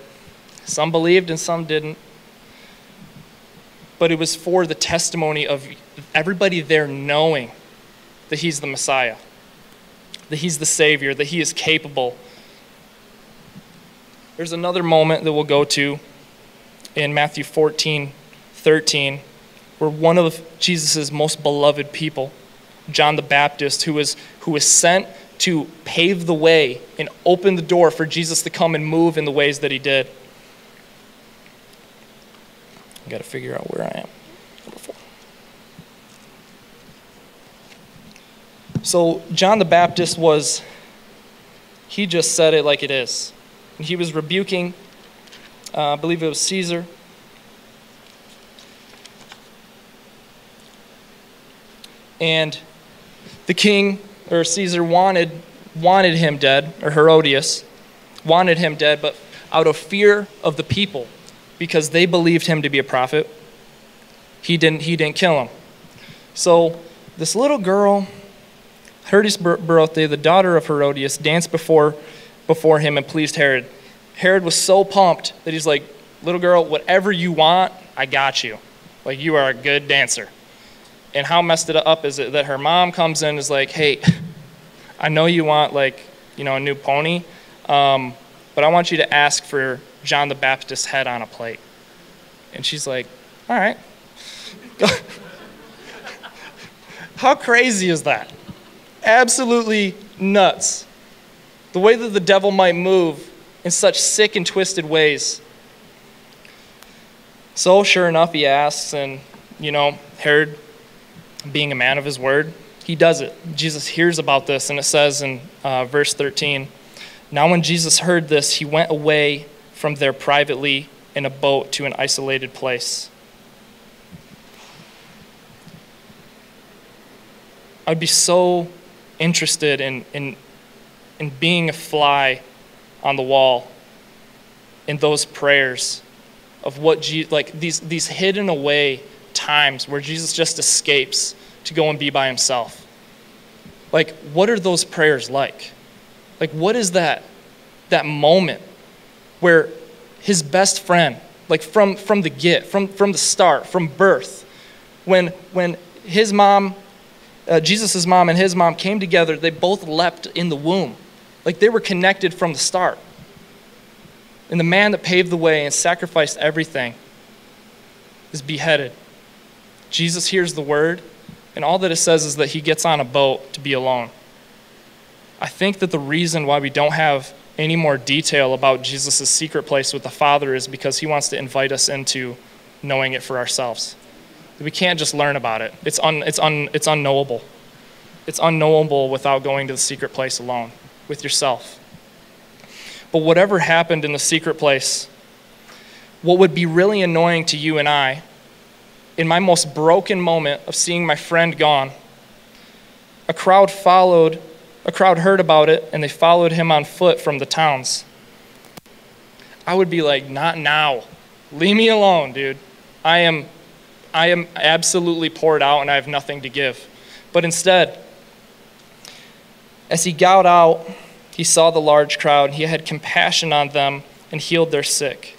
some believed and some didn't. But it was for the testimony of everybody there knowing that he's the Messiah, that he's the Savior, that he is capable. There's another moment that we'll go to in Matthew 14:13, where one of Jesus' most beloved people, John the Baptist, who was sent to pave the way and open the door for Jesus to come and move in the ways that he did. I've got to figure out where I am. So John the Baptist he just said it like it is. And he was rebuking, I believe it was Caesar. And the king, or Caesar, wanted him dead, or Herodias, wanted him dead, but out of fear of the people, because they believed him to be a prophet, he didn't kill him. So this little girl, Herodias' birthday, the daughter of Herodias, danced before him and pleased Herod. Herod was so pumped that he's like, "Little girl, whatever you want, I got you. Like, you are a good dancer." And how messed it up is it that her mom comes in and is like, "Hey, I know you want, like, you know, a new pony, but I want you to ask for John the Baptist's head on a plate." And she's like, "All right." How crazy is that? Absolutely nuts. The way that the devil might move in such sick and twisted ways. So sure enough, he asks, and, you know, Herod, being a man of his word, he does it. Jesus hears about this, and it says in verse 13, "Now when Jesus heard this, he went away from there privately in a boat to an isolated place." I'd be so interested in being a fly on the wall in those prayers of what these hidden away times where Jesus just escapes to go and be by himself. Like, what are those prayers like? Like, what is that moment where his best friend, like from the start, from birth, when his mom, Jesus' mom and his mom came together, they both leapt in the womb. Like, they were connected from the start. And the man that paved the way and sacrificed everything is beheaded. Jesus hears the word, and all that it says is that he gets on a boat to be alone. I think that the reason why we don't have any more detail about Jesus' secret place with the Father is because he wants to invite us into knowing it for ourselves. We can't just learn about it. It's unknowable. It's unknowable without going to the secret place alone with yourself. But whatever happened in the secret place, what would be really annoying to you and I, in my most broken moment of seeing my friend gone, a crowd heard about it, and they followed him on foot from the towns. I would be like, "Not now. Leave me alone, dude. I am absolutely poured out and I have nothing to give." But instead, as he got out, he saw the large crowd. He had compassion on them and healed their sick.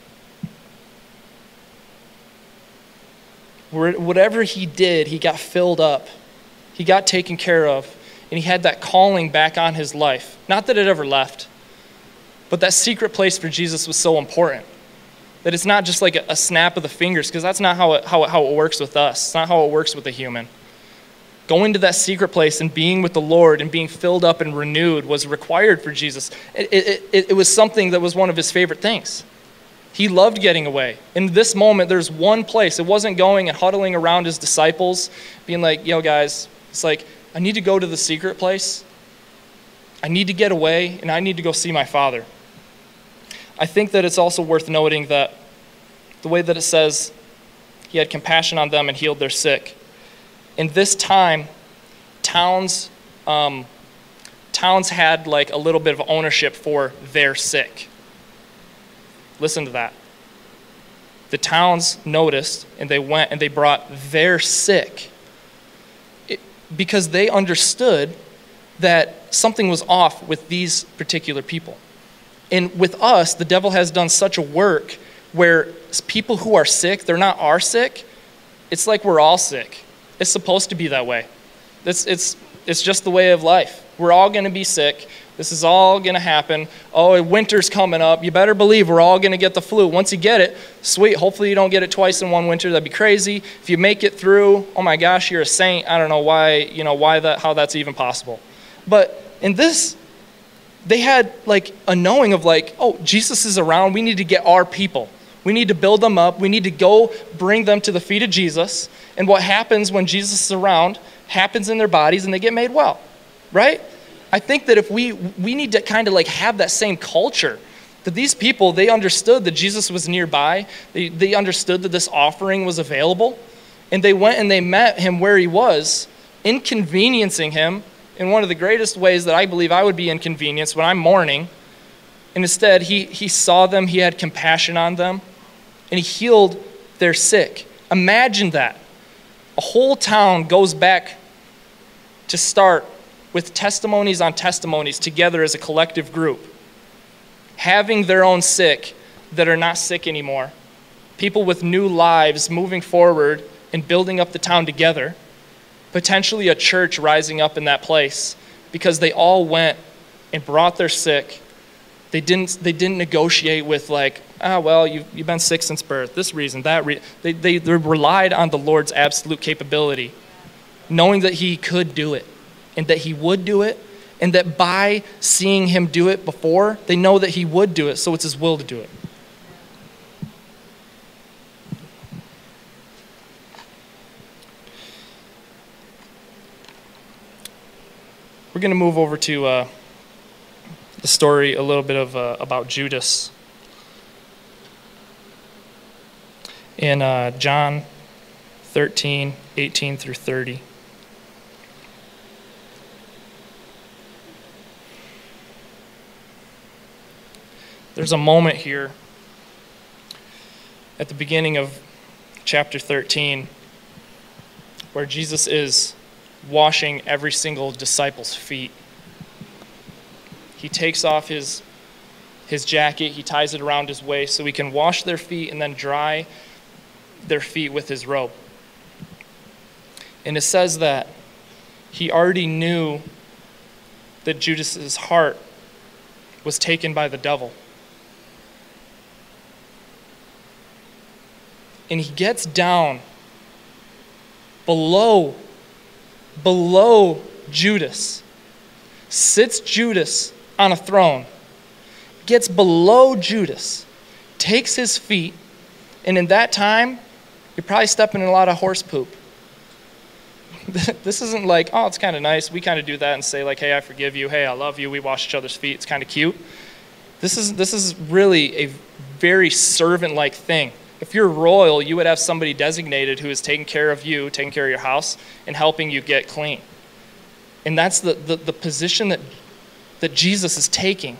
Whatever he did, he got filled up. He got taken care of. And he had that calling back on his life. Not that it ever left, but that secret place for Jesus was so important. That it's not just like a snap of the fingers, because that's not how it works with us. It's not how it works with a human. Going to that secret place and being with the Lord and being filled up and renewed was required for Jesus. It was something that was one of his favorite things. He loved getting away. In this moment, there's one place. It wasn't going and huddling around his disciples, being like, yo, guys, it's like, I need to go to the secret place. I need to get away, and I need to go see my Father. I think that it's also worth noting that the way that it says he had compassion on them and healed their sick. In this time, towns had like a little bit of ownership for their sick. Listen to that. The towns noticed, and they went and they brought their sick because they understood that something was off with these particular people. And with us, the devil has done such a work where people who are sick, they're not our sick. It's like we're all sick. It's supposed to be that way. It's just the way of life. We're all going to be sick. This is all going to happen. Oh, winter's coming up. You better believe we're all going to get the flu. Once you get it, sweet. Hopefully you don't get it twice in one winter. That'd be crazy. If you make it through, oh my gosh, you're a saint. I don't know how that's even possible. But in this, they had like a knowing of like, oh, Jesus is around. We need to get our people. We need to build them up. We need to go bring them to the feet of Jesus. And what happens when Jesus is around happens in their bodies and they get made well, right? I think that if we need to kind of like have that same culture, that these people, they understood that Jesus was nearby. They understood that this offering was available. And they went and they met him where he was, inconveniencing him in one of the greatest ways that I believe I would be inconvenienced when I'm mourning. And instead, he saw them, he had compassion on them, and he healed their sick. Imagine that. A whole town goes back to start with testimonies on testimonies together as a collective group, having their own sick that are not sick anymore, people with new lives moving forward and building up the town together, potentially a church rising up in that place because they all went and brought their sick. They didn't negotiate with like, you've been sick since birth, this reason, that reason. They relied on the Lord's absolute capability, knowing that he could do it and that he would do it, and that by seeing him do it before, they know that he would do it, so it's his will to do it. We're going to move over to the story a little bit of about Judas. In John 13, 18 through 30. There's a moment here at the beginning of chapter 13 where Jesus is washing every single disciple's feet. He takes off his jacket, he ties it around his waist so he can wash their feet and then dry their feet with his robe. And it says that he already knew that Judas's heart was taken by the devil. And he gets down below Judas, sits Judas on a throne, gets below Judas, takes his feet, and in that time, you're probably stepping in a lot of horse poop. This isn't like, oh, it's kind of nice. We kind of do that and say like, hey, I forgive you. Hey, I love you. We wash each other's feet. It's kind of cute. This is really a very servant-like thing. If you're royal, you would have somebody designated who is taking care of you, taking care of your house, and helping you get clean. And that's the position that Jesus is taking.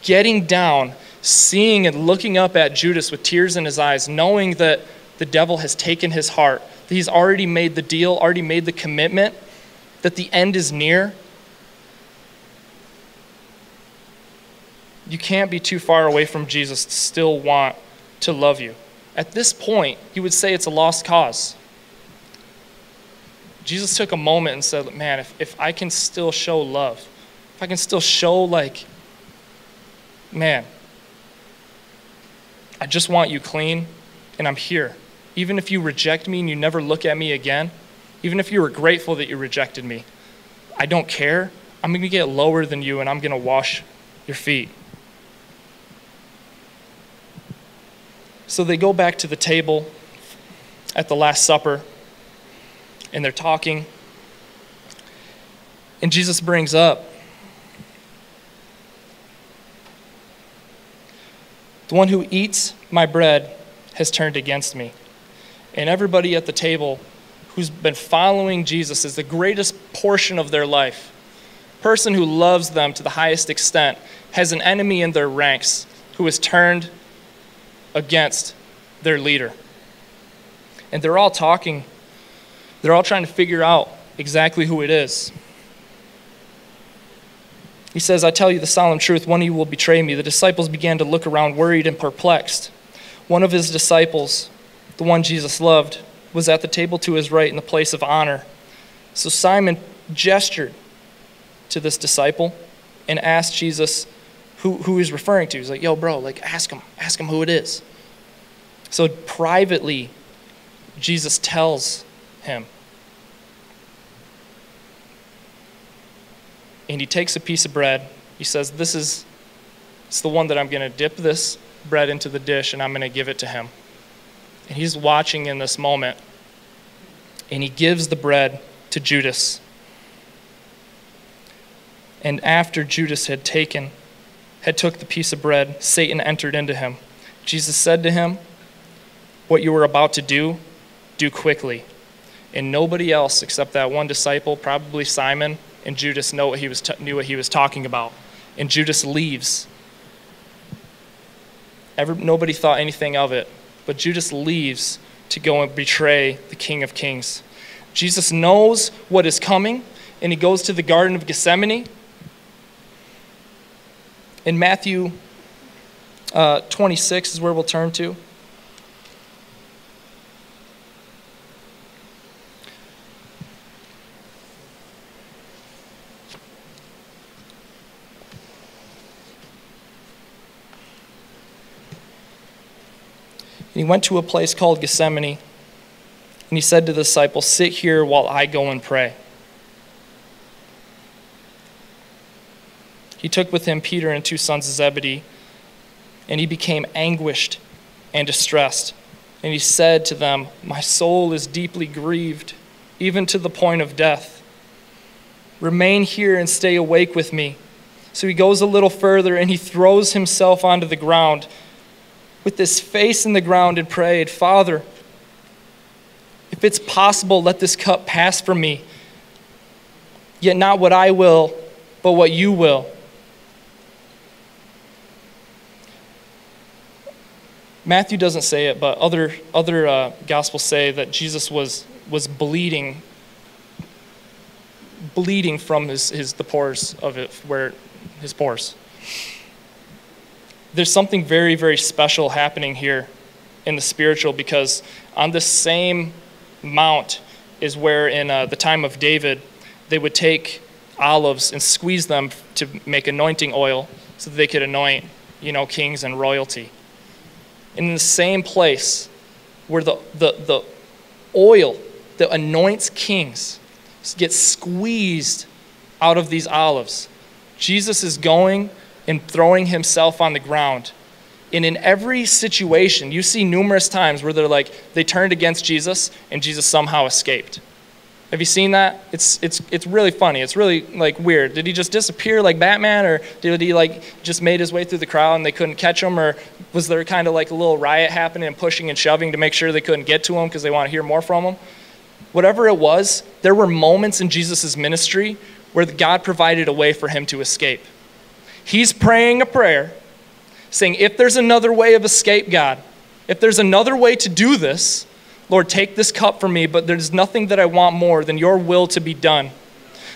Getting down, seeing and looking up at Judas with tears in his eyes, knowing that the devil has taken his heart. That he's already made the deal, already made the commitment, that the end is near. You can't be too far away from Jesus to still want to love you. at this point, you would say it's a lost cause. Jesus took a moment and said, man, if I can still show love, if I can still show, like, man, I just want you clean and I'm here. Even if you reject me and you never look at me again, even if you were grateful that you rejected me, I don't care. I'm going to get lower than you and I'm going to wash your feet. So they go back to the table at the Last Supper and they're talking. And Jesus brings up the one who eats my bread has turned against me. And everybody at the table who's been following Jesus is the greatest portion of their life. Person who loves them to the highest extent has an enemy in their ranks who has turned against their leader. And they're all talking. They're all trying to figure out exactly who it is. He says, I tell you the solemn truth, one of you will betray me. The disciples began to look around, worried and perplexed. One of his disciples, the one Jesus loved, was at the table to his right in the place of honor. So Simon gestured to this disciple and asked Jesus who he's referring to. He's like, yo, bro, like ask him who it is. So privately, Jesus tells him. And he takes a piece of bread. He says, it's the one that I'm going to dip this bread into the dish and I'm going to give it to him. And he's watching in this moment. And he gives the bread to Judas. And after Judas had took the piece of bread, Satan entered into him. Jesus said to him, what you were about to do, do quickly. And nobody else except that one disciple, probably Simon and Judas, knew what he was talking about. And Judas leaves. Nobody thought anything of it, but Judas leaves to go and betray the King of Kings. Jesus knows what is coming, and he goes to the Garden of Gethsemane. In Matthew 26 is where we'll turn to. And he went to a place called Gethsemane, and he said to the disciples, sit here while I go and pray. He took with him Peter and two sons of Zebedee, and he became anguished and distressed. And he said to them, my soul is deeply grieved, even to the point of death. Remain here and stay awake with me. So he goes a little further, and he throws himself onto the ground with his face in the ground and prayed, Father, if it's possible, let this cup pass from me. Yet not what I will, but what you will. Matthew doesn't say it, but other Gospels say that Jesus was bleeding from the pores of it, where his pores. There's something very, very special happening here in the spiritual, because on the same mount is where in the time of David, they would take olives and squeeze them to make anointing oil so that they could anoint, kings and royalty. And in the same place where the oil that anoints kings gets squeezed out of these olives, Jesus is going and throwing himself on the ground. And in every situation, you see numerous times where they turned against Jesus and Jesus somehow escaped. Have you seen that? It's really funny. It's really weird. Did he just disappear like Batman, or did he just made his way through the crowd and they couldn't catch him, or was there kind of a little riot happening and pushing and shoving to make sure they couldn't get to him because they want to hear more from him? Whatever it was, there were moments in Jesus' ministry where God provided a way for him to escape. He's praying a prayer saying, if there's another way of escape, God, if there's another way to do this, Lord, take this cup from me, but there's nothing that I want more than your will to be done.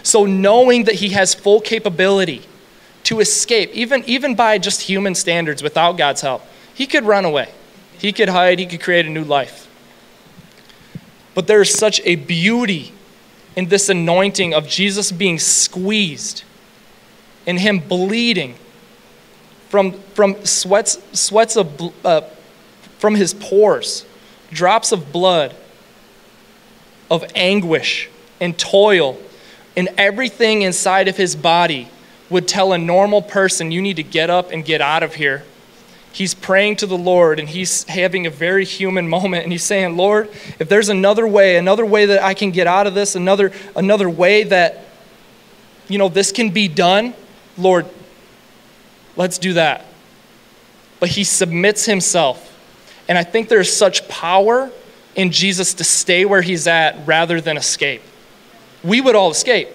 So knowing that he has full capability to escape, even by just human standards without God's help, he could run away. He could hide. He could create a new life. But there is such a beauty in this anointing of Jesus being squeezed and him bleeding from his pores, drops of blood, of anguish and toil, and everything inside of his body would tell a normal person, you need to get up and get out of here. He's praying to the Lord, and he's having a very human moment, and he's saying, Lord, if there's another way that I can get out of this, another way that, you know, this can be done, Lord, let's do that. But he submits himself. And I think there's such power in Jesus to stay where he's at rather than escape. We would all escape.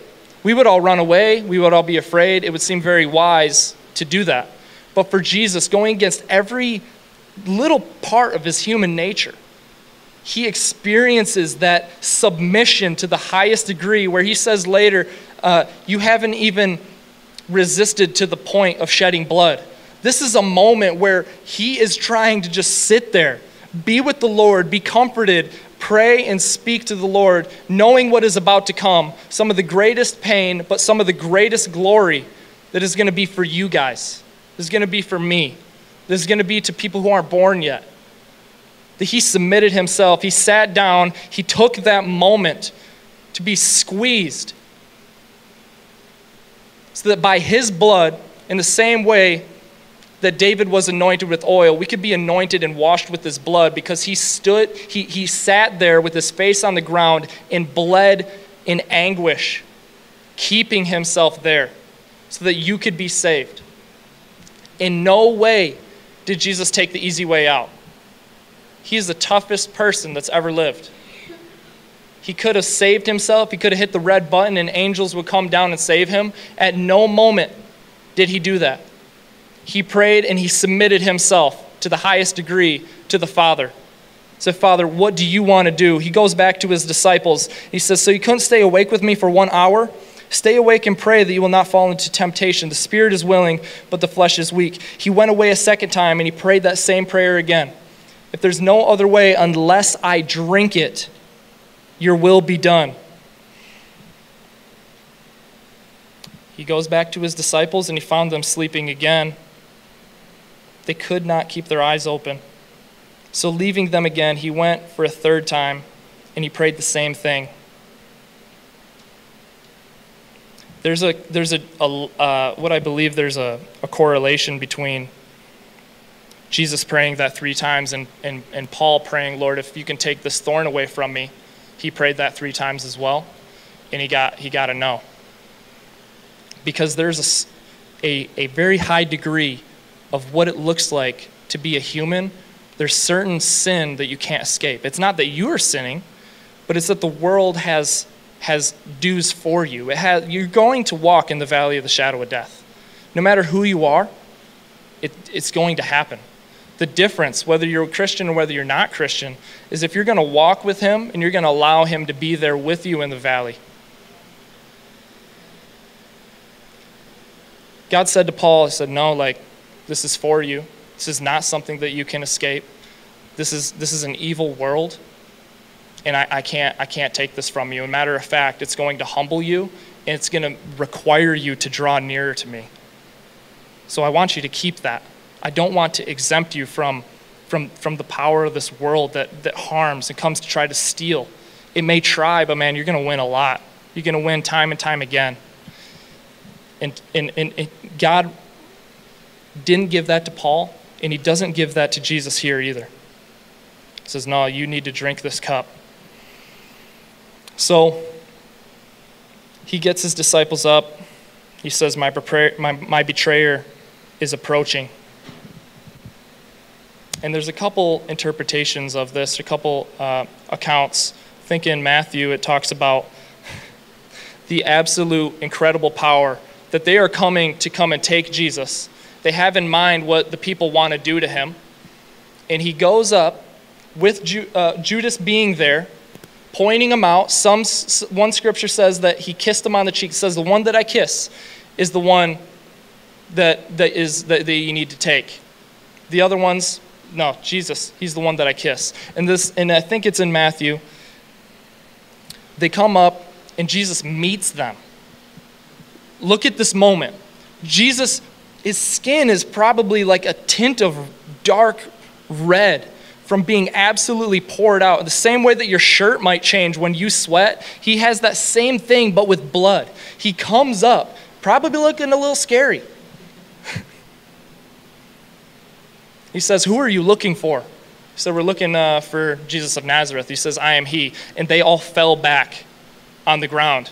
We would all run away. We would all be afraid. It would seem very wise to do that. But for Jesus, going against every little part of his human nature, he experiences that submission to the highest degree, where he says later, you haven't even resisted to the point of shedding blood. This is a moment where he is trying to just sit there, be with the Lord, be comforted, pray and speak to the Lord, knowing what is about to come, some of the greatest pain, but some of the greatest glory that is going to be for you guys. This is going to be for me. This is going to be to people who aren't born yet. That he submitted himself. He sat down. He took that moment to be squeezed so that by his blood, in the same way that David was anointed with oil, we could be anointed and washed with his blood, because he stood, he sat there with his face on the ground and bled in anguish, keeping himself there so that you could be saved. In no way did Jesus take the easy way out. He is the toughest person that's ever lived. He could have saved himself. He could have hit the red button and angels would come down and save him. At no moment did he do that. He prayed and he submitted himself to the highest degree to the Father. He said, Father, what do you want to do? He goes back to his disciples. He says, so you couldn't stay awake with me for 1 hour? Stay awake and pray that you will not fall into temptation. The spirit is willing, but the flesh is weak. He went away a second time and he prayed that same prayer again. If there's no other way, unless I drink it, your will be done. He goes back to his disciples and he found them sleeping again. They could not keep their eyes open. So leaving them again, he went for a third time and he prayed the same thing. What I believe there's a correlation between Jesus praying that three times and Paul praying, Lord, if you can take this thorn away from me. He prayed that three times as well, and he got a no. Because there's a very high degree of what it looks like to be a human. There's certain sin that you can't escape. It's not that you are sinning, but it's that the world has dues for you. You're going to walk in the valley of the shadow of death. No matter who you are, it's going to happen. The difference, whether you're a Christian or whether you're not Christian, is if you're going to walk with him and you're going to allow him to be there with you in the valley. God said to Paul, he said, no, this is for you. This is not something that you can escape. This is an evil world. And I can't take this from you. As a matter of fact, it's going to humble you, and it's going to require you to draw nearer to me. So I want you to keep that. I don't want to exempt you from the power of this world that harms and comes to try to steal. It may try, but man, you're going to win a lot. You're going to win time and time again. And God didn't give that to Paul, and he doesn't give that to Jesus here either. He says, no, you need to drink this cup. So he gets his disciples up. He says, my betrayer is approaching. And there's a couple interpretations of this, a couple accounts. I think in Matthew it talks about the absolute incredible power that they are coming to come and take Jesus. They have in mind what the people want to do to him. And he goes up with Judas being there, pointing him out. One scripture says that he kissed him on the cheek. It says the one that I kiss is the one that you need to take. The other ones no, Jesus, he's the one that I kiss. And I think it's in Matthew. They come up and Jesus meets them. Look at this moment. Jesus, his skin is probably like a tint of dark red from being absolutely poured out. The same way that your shirt might change when you sweat, he has that same thing, but with blood. He comes up, probably looking a little scary. He says, "Who are you looking for?" So we're looking for Jesus of Nazareth. He says, "I am he." And they all fell back on the ground.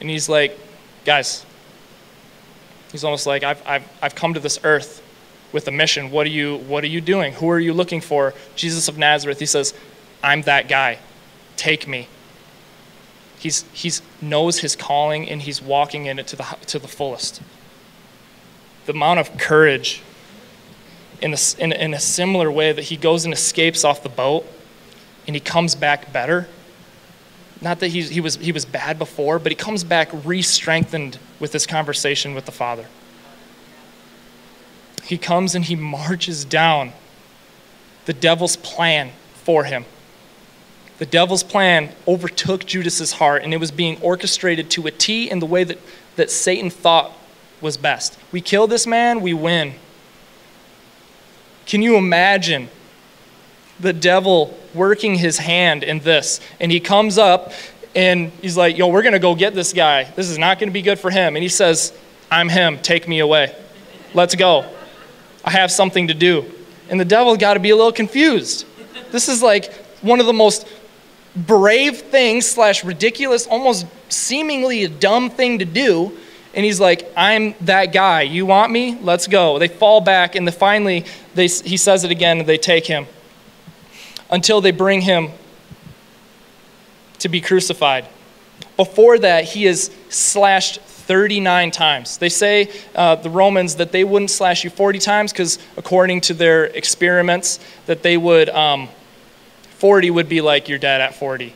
And he's like, guys, he's almost like, I've come to this earth with a mission. What are you doing? Who are you looking for? Jesus of Nazareth. He says, "I'm that guy. Take me." He's knows his calling and he's walking in it to the fullest. The amount of courage in a similar way that he goes and escapes off the boat and he comes back better. Not that he was bad before, but he comes back re-strengthened with this conversation with the Father. He comes and he marches down the devil's plan for him. The devil's plan overtook Judas's heart, and it was being orchestrated to a T in the way that Satan thought was best. We kill this man, we win. Can you imagine the devil working his hand in this? And he comes up and he's like, "Yo, we're going to go get this guy. This is not going to be good for him." And he says, "I'm him. Take me away. Let's go. I have something to do." And the devil got to be a little confused. This is like one of the most brave things / ridiculous, almost seemingly a dumb thing to do. And he's like, "I'm that guy. You want me? Let's go." They fall back, and finally he says it again, and they take him until they bring him to be crucified. Before that, he is slashed 39 times. They say, the Romans, that they wouldn't slash you 40 times because according to their experiments, that they would, 40 would be like you're dead at 40.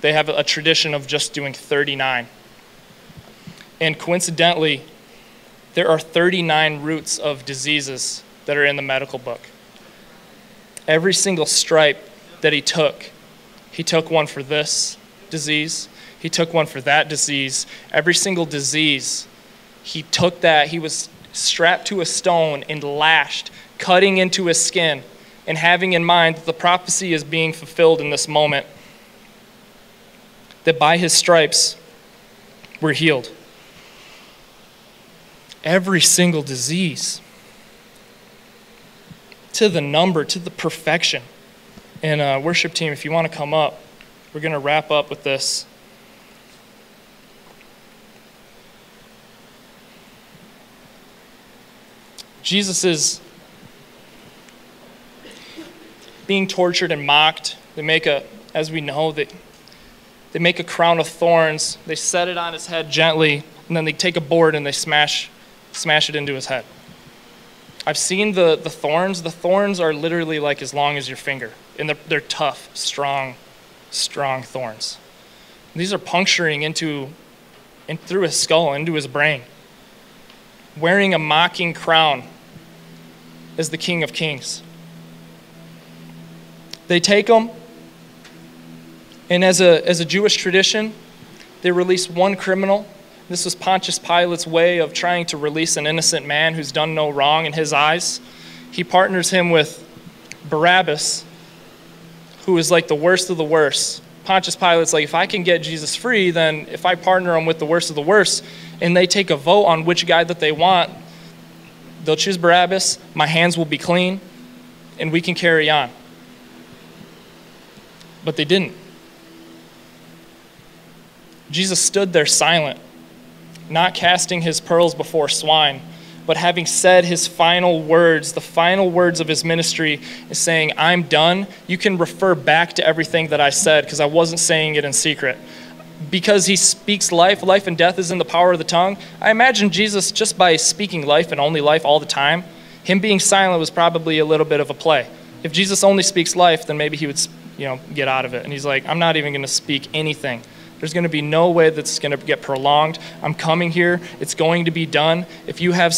They have a tradition of just doing 39. And coincidentally, there are 39 roots of diseases that are in the medical book. Every single stripe that he took one for this disease, he took one for that disease, every single disease, he took that, he was strapped to a stone and lashed, cutting into his skin, and having in mind that the prophecy is being fulfilled in this moment, that by his stripes we're healed. Every single disease, to the number, to the perfection. And worship team, if you want to come up, we're going to wrap up with this. Jesus is being tortured and mocked. They make a crown of thorns. They set it on his head gently, and then they take a board and they smash it into his head. I've seen the thorns. The thorns are literally like as long as your finger. And they're tough, strong thorns. And these are puncturing through his skull, into his brain. Wearing a mocking crown as the King of Kings. They take him, and as a Jewish tradition, they release one criminal. This was Pontius Pilate's way of trying to release an innocent man who's done no wrong in his eyes. He partners him with Barabbas, who is like the worst of the worst. Pontius Pilate's like, if I can get Jesus free, then if I partner him with the worst of the worst, and they take a vote on which guy that they want, they'll choose Barabbas, my hands will be clean, and we can carry on. But they didn't. Jesus stood there silent, not casting his pearls before swine, but having said his final words, the final words of his ministry, is saying, "I'm done. You can refer back to everything that I said because I wasn't saying it in secret." Because he speaks life, life and death is in the power of the tongue. I imagine Jesus, just by speaking life and only life all the time, him being silent was probably a little bit of a play. If Jesus only speaks life, then maybe he would, get out of it. And he's like, "I'm not even going to speak anything There's going to be no way that's going to get prolonged. I'm coming here. It's going to be done. If you have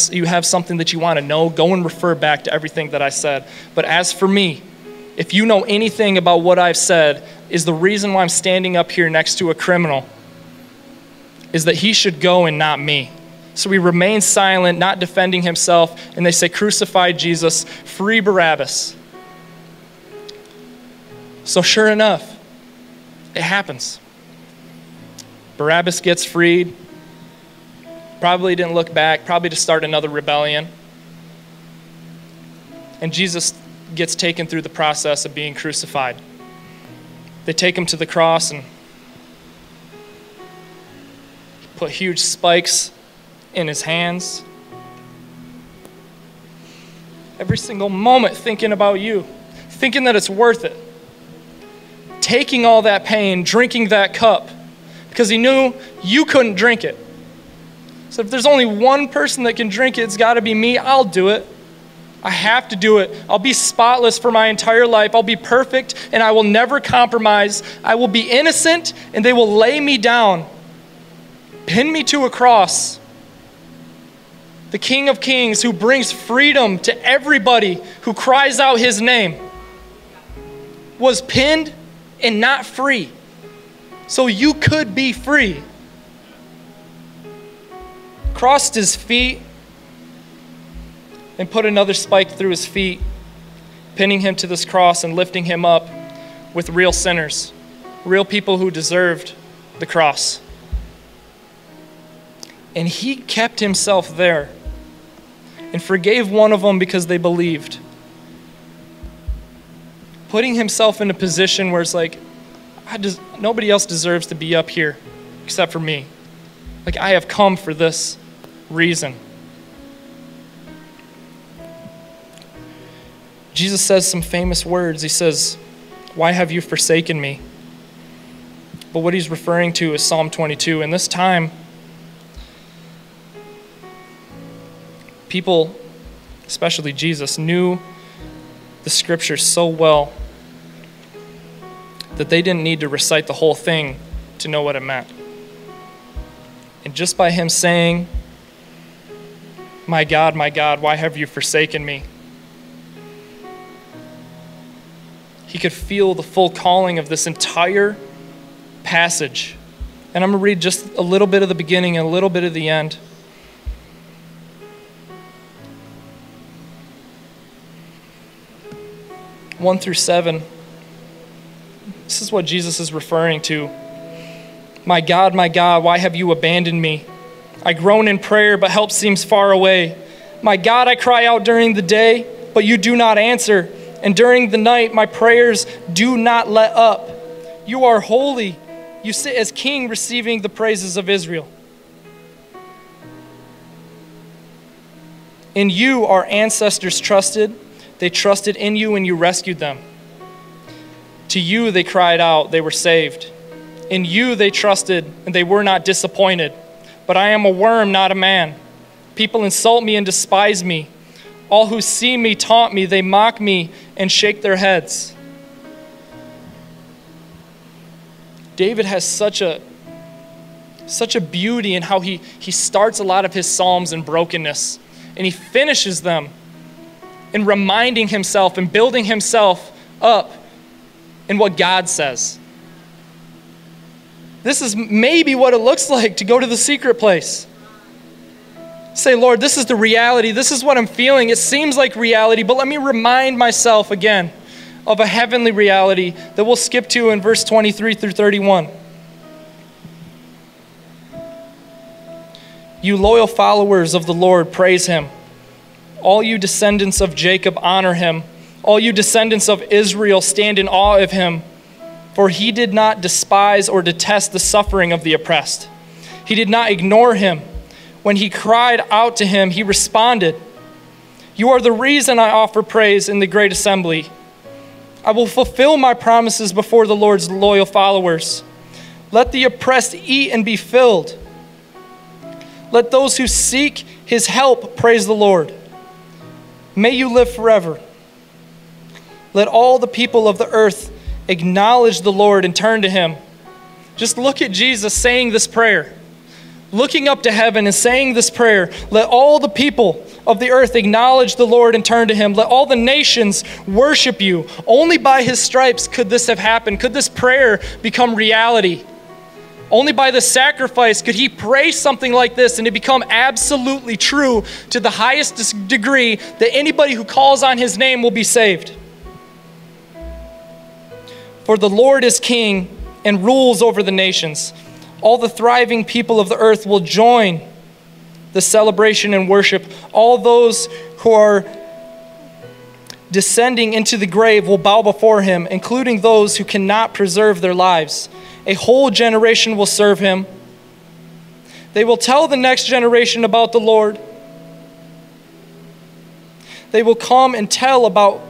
something that you want to know, go and refer back to everything that I said. But as for me, if you know anything about what I've said, is the reason why I'm standing up here next to a criminal is that he should go and not me. So he remains silent, not defending himself, and they say, crucify Jesus, free Barabbas. So sure enough, it happens. Barabbas gets freed, probably didn't look back, probably to start another rebellion. And Jesus gets taken through the process of being crucified. They take him to the cross and put huge spikes in his hands. Every single moment thinking about you, thinking that it's worth it. Taking all that pain, drinking that cup, because he knew you couldn't drink it. So if there's only one person that can drink it, it's got to be me. I'll do it. I have to do it. I'll be spotless for my entire life. I'll be perfect, and I will never compromise. I will be innocent, and they will lay me down, pin me to a cross. The King of Kings, who brings freedom to everybody who cries out his name, was pinned and not free. So you could be free. Crossed his feet and put another spike through his feet, pinning him to this cross and lifting him up with real sinners, real people who deserved the cross. And he kept himself there and forgave one of them because they believed. Putting himself in a position where it's like, nobody else deserves to be up here except for me. Like, I have come for this reason. Jesus says some famous words. He says, "Why have you forsaken me?" But what he's referring to is Psalm 22. And this time, people, especially Jesus, knew the scriptures so well that they didn't need to recite the whole thing to know what it meant. And just by him saying, my God, why have you forsaken me?" He could feel the full calling of this entire passage. And I'm going to read just a little bit of the beginning and a little bit of the end. One through seven. This is what Jesus is referring to. My God, why have you abandoned me? I groan in prayer, but help seems far away. My God, I cry out during the day, but you do not answer. And during the night, my prayers do not let up. You are holy. You sit as king, receiving the praises of Israel. In you our ancestors trusted. They trusted in you, and you rescued them. To you they cried out, they were saved. In you they trusted, and they were not disappointed. But I am a worm, not a man. People insult me and despise me. All who see me taunt me, they mock me and shake their heads. David has such a beauty in how he starts a lot of his psalms in brokenness, and he finishes them in reminding himself and building himself up and what God says. This is maybe what it looks like to go to the secret place. Say, Lord, this is the reality. This is what I'm feeling. It seems like reality, but let me remind myself again of a heavenly reality that we'll skip to in verse 23 through 31. You loyal followers of the Lord, praise him. All you descendants of Jacob, honor him. All you descendants of Israel, stand in awe of him, for he did not despise or detest the suffering of the oppressed. He did not ignore him. When he cried out to him, he responded. You are the reason I offer praise in the great assembly. I will fulfill my promises before the Lord's loyal followers. Let the oppressed eat and be filled. Let those who seek his help praise the Lord. May you live forever. Let all the people of the earth acknowledge the Lord and turn to him. Just look at Jesus saying this prayer. Looking up to heaven and saying this prayer, let all the people of the earth acknowledge the Lord and turn to him. Let all the nations worship you. Only by his stripes could this have happened. Could this prayer become reality? Only by the sacrifice could he pray something like this and it become absolutely true to the highest degree that anybody who calls on his name will be saved. For the Lord is king and rules over the nations. All the thriving people of the earth will join the celebration and worship. All those who are descending into the grave will bow before him, including those who cannot preserve their lives. A whole generation will serve him. They will tell the next generation about the Lord. They will come and tell about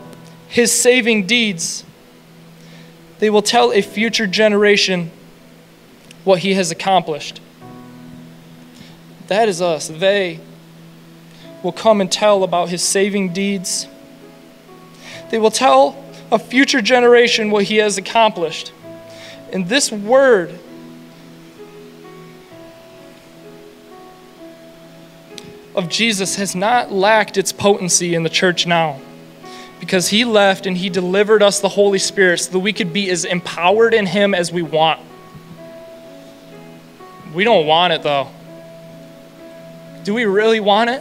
his saving deeds. They will tell a future generation what he has accomplished. That is us. They will come and tell about his saving deeds. They will tell a future generation what he has accomplished. And this word of Jesus has not lacked its potency in the church now, because he left and he delivered us the Holy Spirit so that we could be as empowered in him as we want. We don't want it, though. Do we really want it?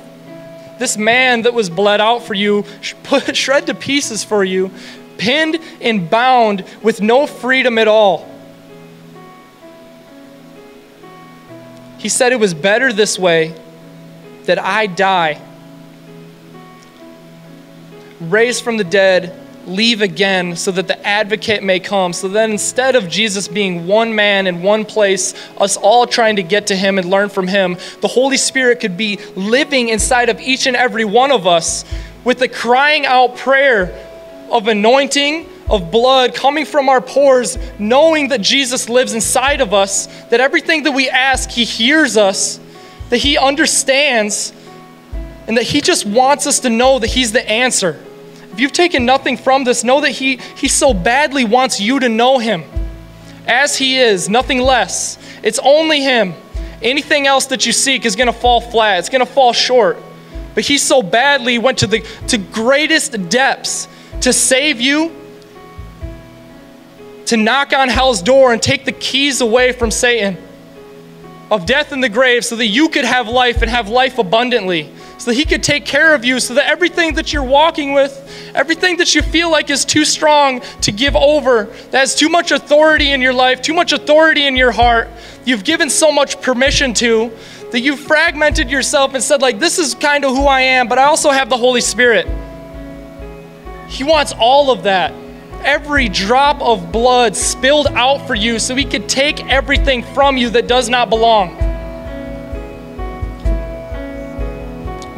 This man that was bled out for you, shred to pieces for you, pinned and bound with no freedom at all. He said it was better this way, that I die, raised from the dead, leave again so that the advocate may come. So then instead of Jesus being one man in one place, us all trying to get to him and learn from him, the Holy Spirit could be living inside of each and every one of us with the crying out prayer of anointing, of blood coming from our pores, knowing that Jesus lives inside of us, that everything that we ask, he hears us, that he understands, and that he just wants us to know that he's the answer. If you've taken nothing from this, know that he so badly wants you to know him as he is, nothing less. It's only him. Anything else that you seek is going to fall flat. It's going to fall short. But he so badly went to the greatest depths to save you, to knock on hell's door and take the keys away from Satan, of death in the grave, so that you could have life and have life abundantly. So that he could take care of you, so that everything that you're walking with, everything that you feel like is too strong to give over, that has too much authority in your life, too much authority in your heart, you've given so much permission to, that you've fragmented yourself and said, like, this is kind of who I am, but I also have the Holy Spirit. He wants all of that. Every drop of blood spilled out for you so he could take everything from you that does not belong.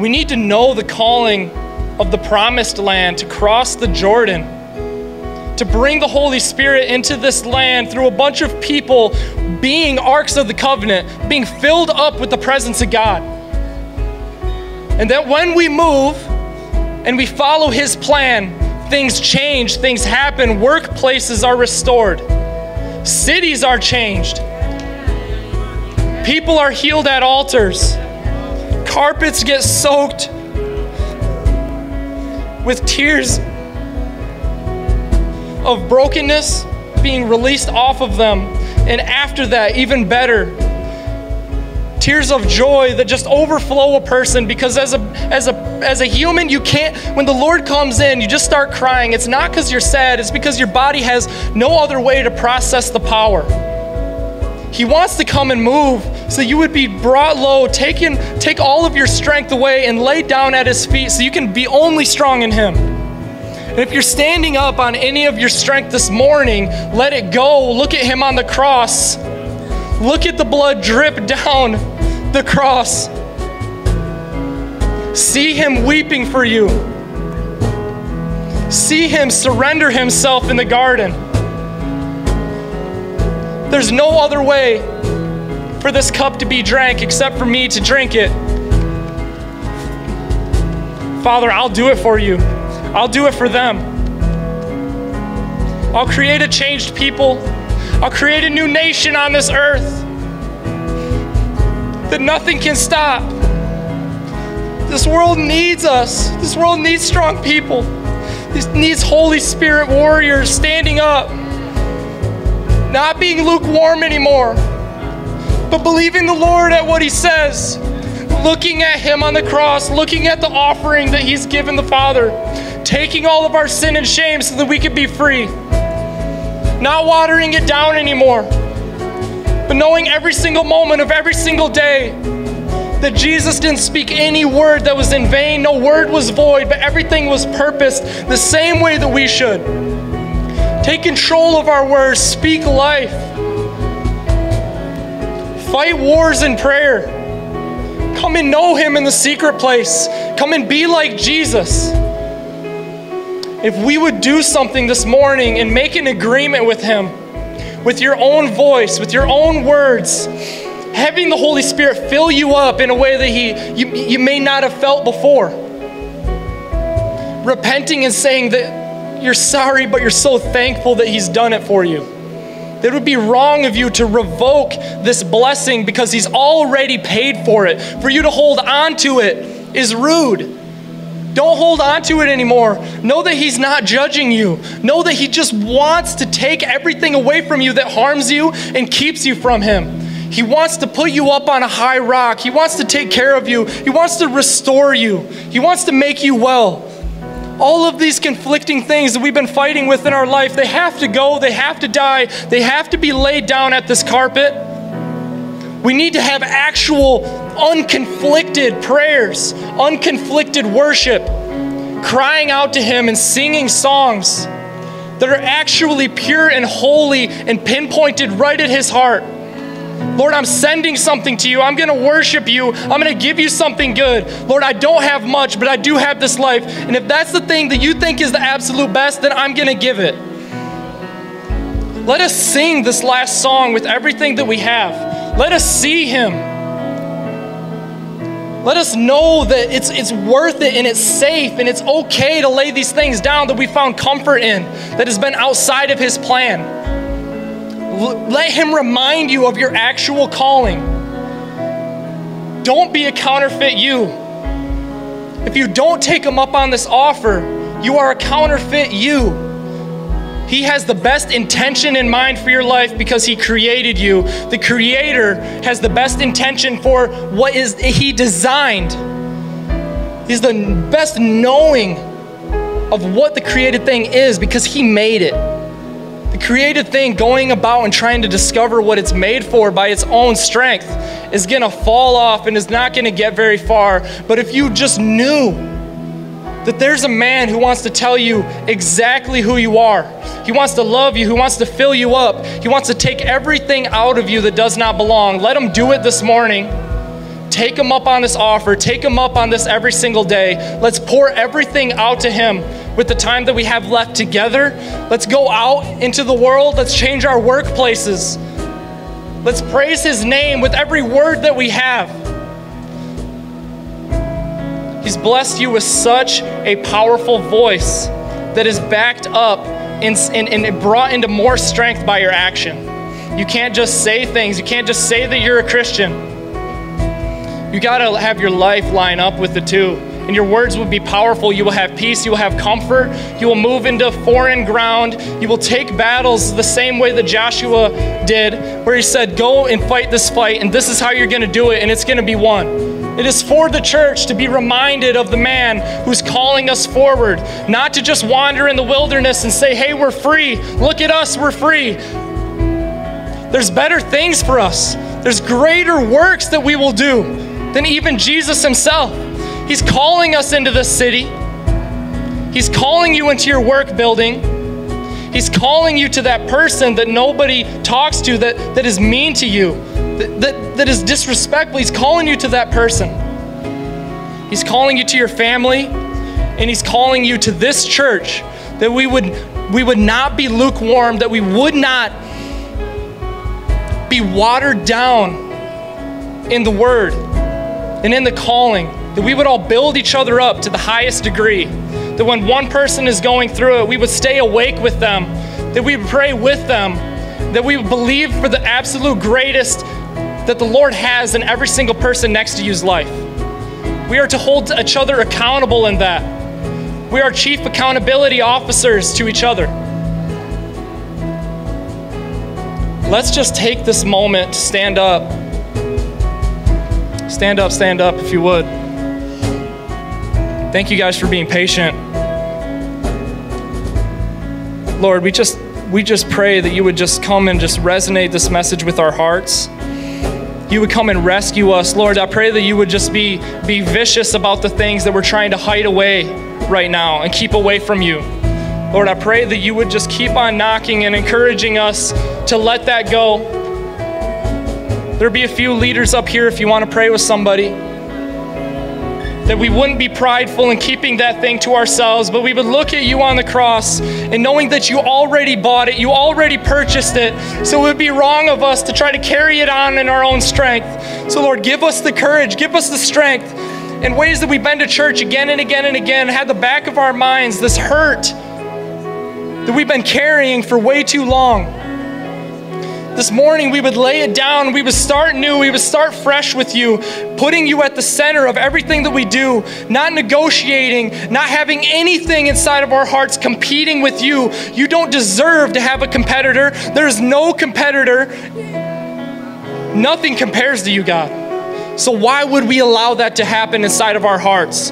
We need to know the calling of the promised land, to cross the Jordan, to bring the Holy Spirit into this land through a bunch of people being arks of the covenant, being filled up with the presence of God. And that when we move and we follow his plan, things change, things happen, workplaces are restored, cities are changed, people are healed at altars. Carpets get soaked with tears of brokenness being released off of them. And after that, even better, tears of joy that just overflow a person, because as a human, you can't, when the Lord comes in, you just start crying. It's not because you're sad, it's because your body has no other way to process the power. He wants to come and move so you would be brought low, take all of your strength away and lay down at his feet so you can be only strong in him. And if you're standing up on any of your strength this morning, let it go. Look at him on the cross. Look at the blood drip down the cross. See him weeping for you. See him surrender himself in the garden. There's no other way for this cup to be drank except for me to drink it. Father, I'll do it for you. I'll do it for them. I'll create a changed people. I'll create a new nation on this earth that nothing can stop. This world needs us. This world needs strong people. This needs Holy Spirit warriors standing up, not being lukewarm anymore, but believing the Lord at what he says, looking at him on the cross, looking at the offering that he's given the Father, taking all of our sin and shame so that we could be free, not watering it down anymore, but knowing every single moment of every single day that Jesus didn't speak any word that was in vain. No word was void, but everything was purposed the same way that we should. Take control of our words, speak life. Fight wars in prayer. Come and know him in the secret place. Come and be like Jesus. If we would do something this morning and make an agreement with him, with your own voice, with your own words, having the Holy Spirit fill you up in a way that you may not have felt before. Repenting and saying that you're sorry, but you're so thankful that he's done it for you. That it would be wrong of you to revoke this blessing because he's already paid for it. For you to hold on to it is rude. Don't hold on to it anymore. Know that he's not judging you. Know that he just wants to take everything away from you that harms you and keeps you from him. He wants to put you up on a high rock. He wants to take care of you. He wants to restore you. He wants to make you well. All of these conflicting things that we've been fighting with in our life, they have to go, they have to die, they have to be laid down at this carpet. We need to have actual, unconflicted prayers, unconflicted worship, crying out to him and singing songs that are actually pure and holy and pinpointed right at his heart. Lord, I'm sending something to you. I'm going to worship you. I'm going to give you something good. Lord, I don't have much, but I do have this life. And if that's the thing that you think is the absolute best, then I'm going to give it. Let us sing this last song with everything that we have. Let us see him. Let us know that it's worth it and it's safe and it's okay to lay these things down that we found comfort in, that has been outside of his plan. Let him remind you of your actual calling. Don't be a counterfeit you. If you don't take him up on this offer, you are a counterfeit you. He has the best intention in mind for your life because he created you. The Creator has the best intention for what is he designed. He's the best knowing of what the created thing is because he made it. The created thing going about and trying to discover what it's made for by its own strength is going to fall off and is not going to get very far. But if you just knew that there's a man who wants to tell you exactly who you are, he wants to love you, he wants to fill you up, he wants to take everything out of you that does not belong. Let him do it this morning. Take him up on this offer. Take him up on this every single day. Let's pour everything out to him with the time that we have left together. Let's go out into the world. Let's change our workplaces. Let's praise his name with every word that we have. He's blessed you with such a powerful voice that is backed up and brought into more strength by your action. You can't just say things. You can't just say that you're a Christian. You gotta have your life line up with the two. And your words will be powerful. You will have peace, you will have comfort. You will move into foreign ground. You will take battles the same way that Joshua did, where he said, go and fight this fight, and this is how you're gonna do it, and it's gonna be won. It is for the church to be reminded of the man who's calling us forward, not to just wander in the wilderness and say, hey, we're free. Look at us, we're free. There's better things for us. There's greater works that we will do than even Jesus himself. He's calling us into this city. He's calling you into your work building. He's calling you to that person that nobody talks to, that is mean to you, that is disrespectful. He's calling you to that person. He's calling you to your family, and he's calling you to this church, that we would not be lukewarm, that we would not be watered down in the word and in the calling, that we would all build each other up to the highest degree, that when one person is going through it, we would stay awake with them, that we would pray with them, that we would believe for the absolute greatest that the Lord has in every single person next to you's life. We are to hold each other accountable in that. We are chief accountability officers to each other. Let's just take this moment to stand up. Stand up if you would. Thank you guys for being patient. Lord, we just pray that you would just come and just resonate this message with our hearts. You would come and rescue us. Lord, I pray that you would just be vicious about the things that we're trying to hide away right now and keep away from you. Lord, I pray that you would just keep on knocking and encouraging us to let that go. There'd be a few leaders up here if you want to pray with somebody. That we wouldn't be prideful in keeping that thing to ourselves, but we would look at you on the cross and knowing that you already bought it, you already purchased it, so it would be wrong of us to try to carry it on in our own strength. So Lord, give us the courage, give us the strength in ways that we've been to church again and again and again, had the back of our minds this hurt that we've been carrying for way too long. This morning we would lay it down, we would start new, we would start fresh with you, putting you at the center of everything that we do, not negotiating, not having anything inside of our hearts competing with you. You don't deserve to have a competitor. There's no competitor. Nothing compares to you, God. So why would we allow that to happen inside of our hearts?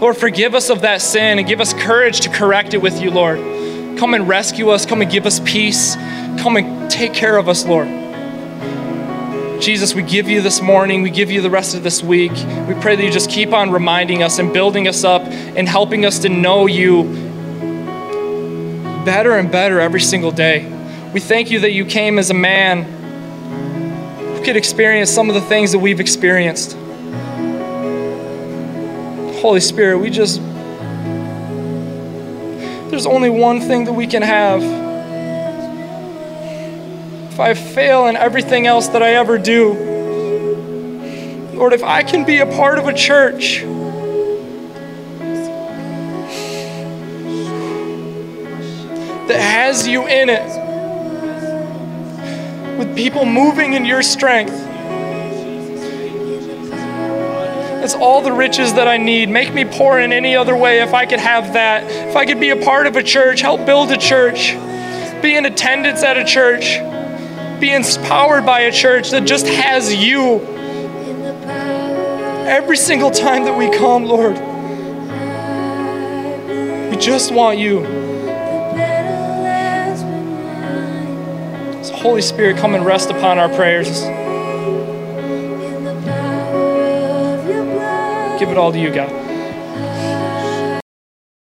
Lord, forgive us of that sin and give us courage to correct it with you, Lord. Come and rescue us, come and give us peace. Come and take care of us, Lord. Jesus, we give you this morning. We give you the rest of this week. We pray that you just keep on reminding us and building us up and helping us to know you better and better every single day. We thank you that you came as a man who could experience some of the things that we've experienced. Holy Spirit, there's only one thing that we can have. If I fail in everything else that I ever do, Lord, if I can be a part of a church that has you in it, with people moving in your strength, that's all the riches that I need. Make me poor in any other way if I could have that. If I could be a part of a church, help build a church, be in attendance at a church, be empowered by a church that just has you every single time that we come, Lord. We just want you. So Holy Spirit, come and rest upon our prayers. Give it all to you, God.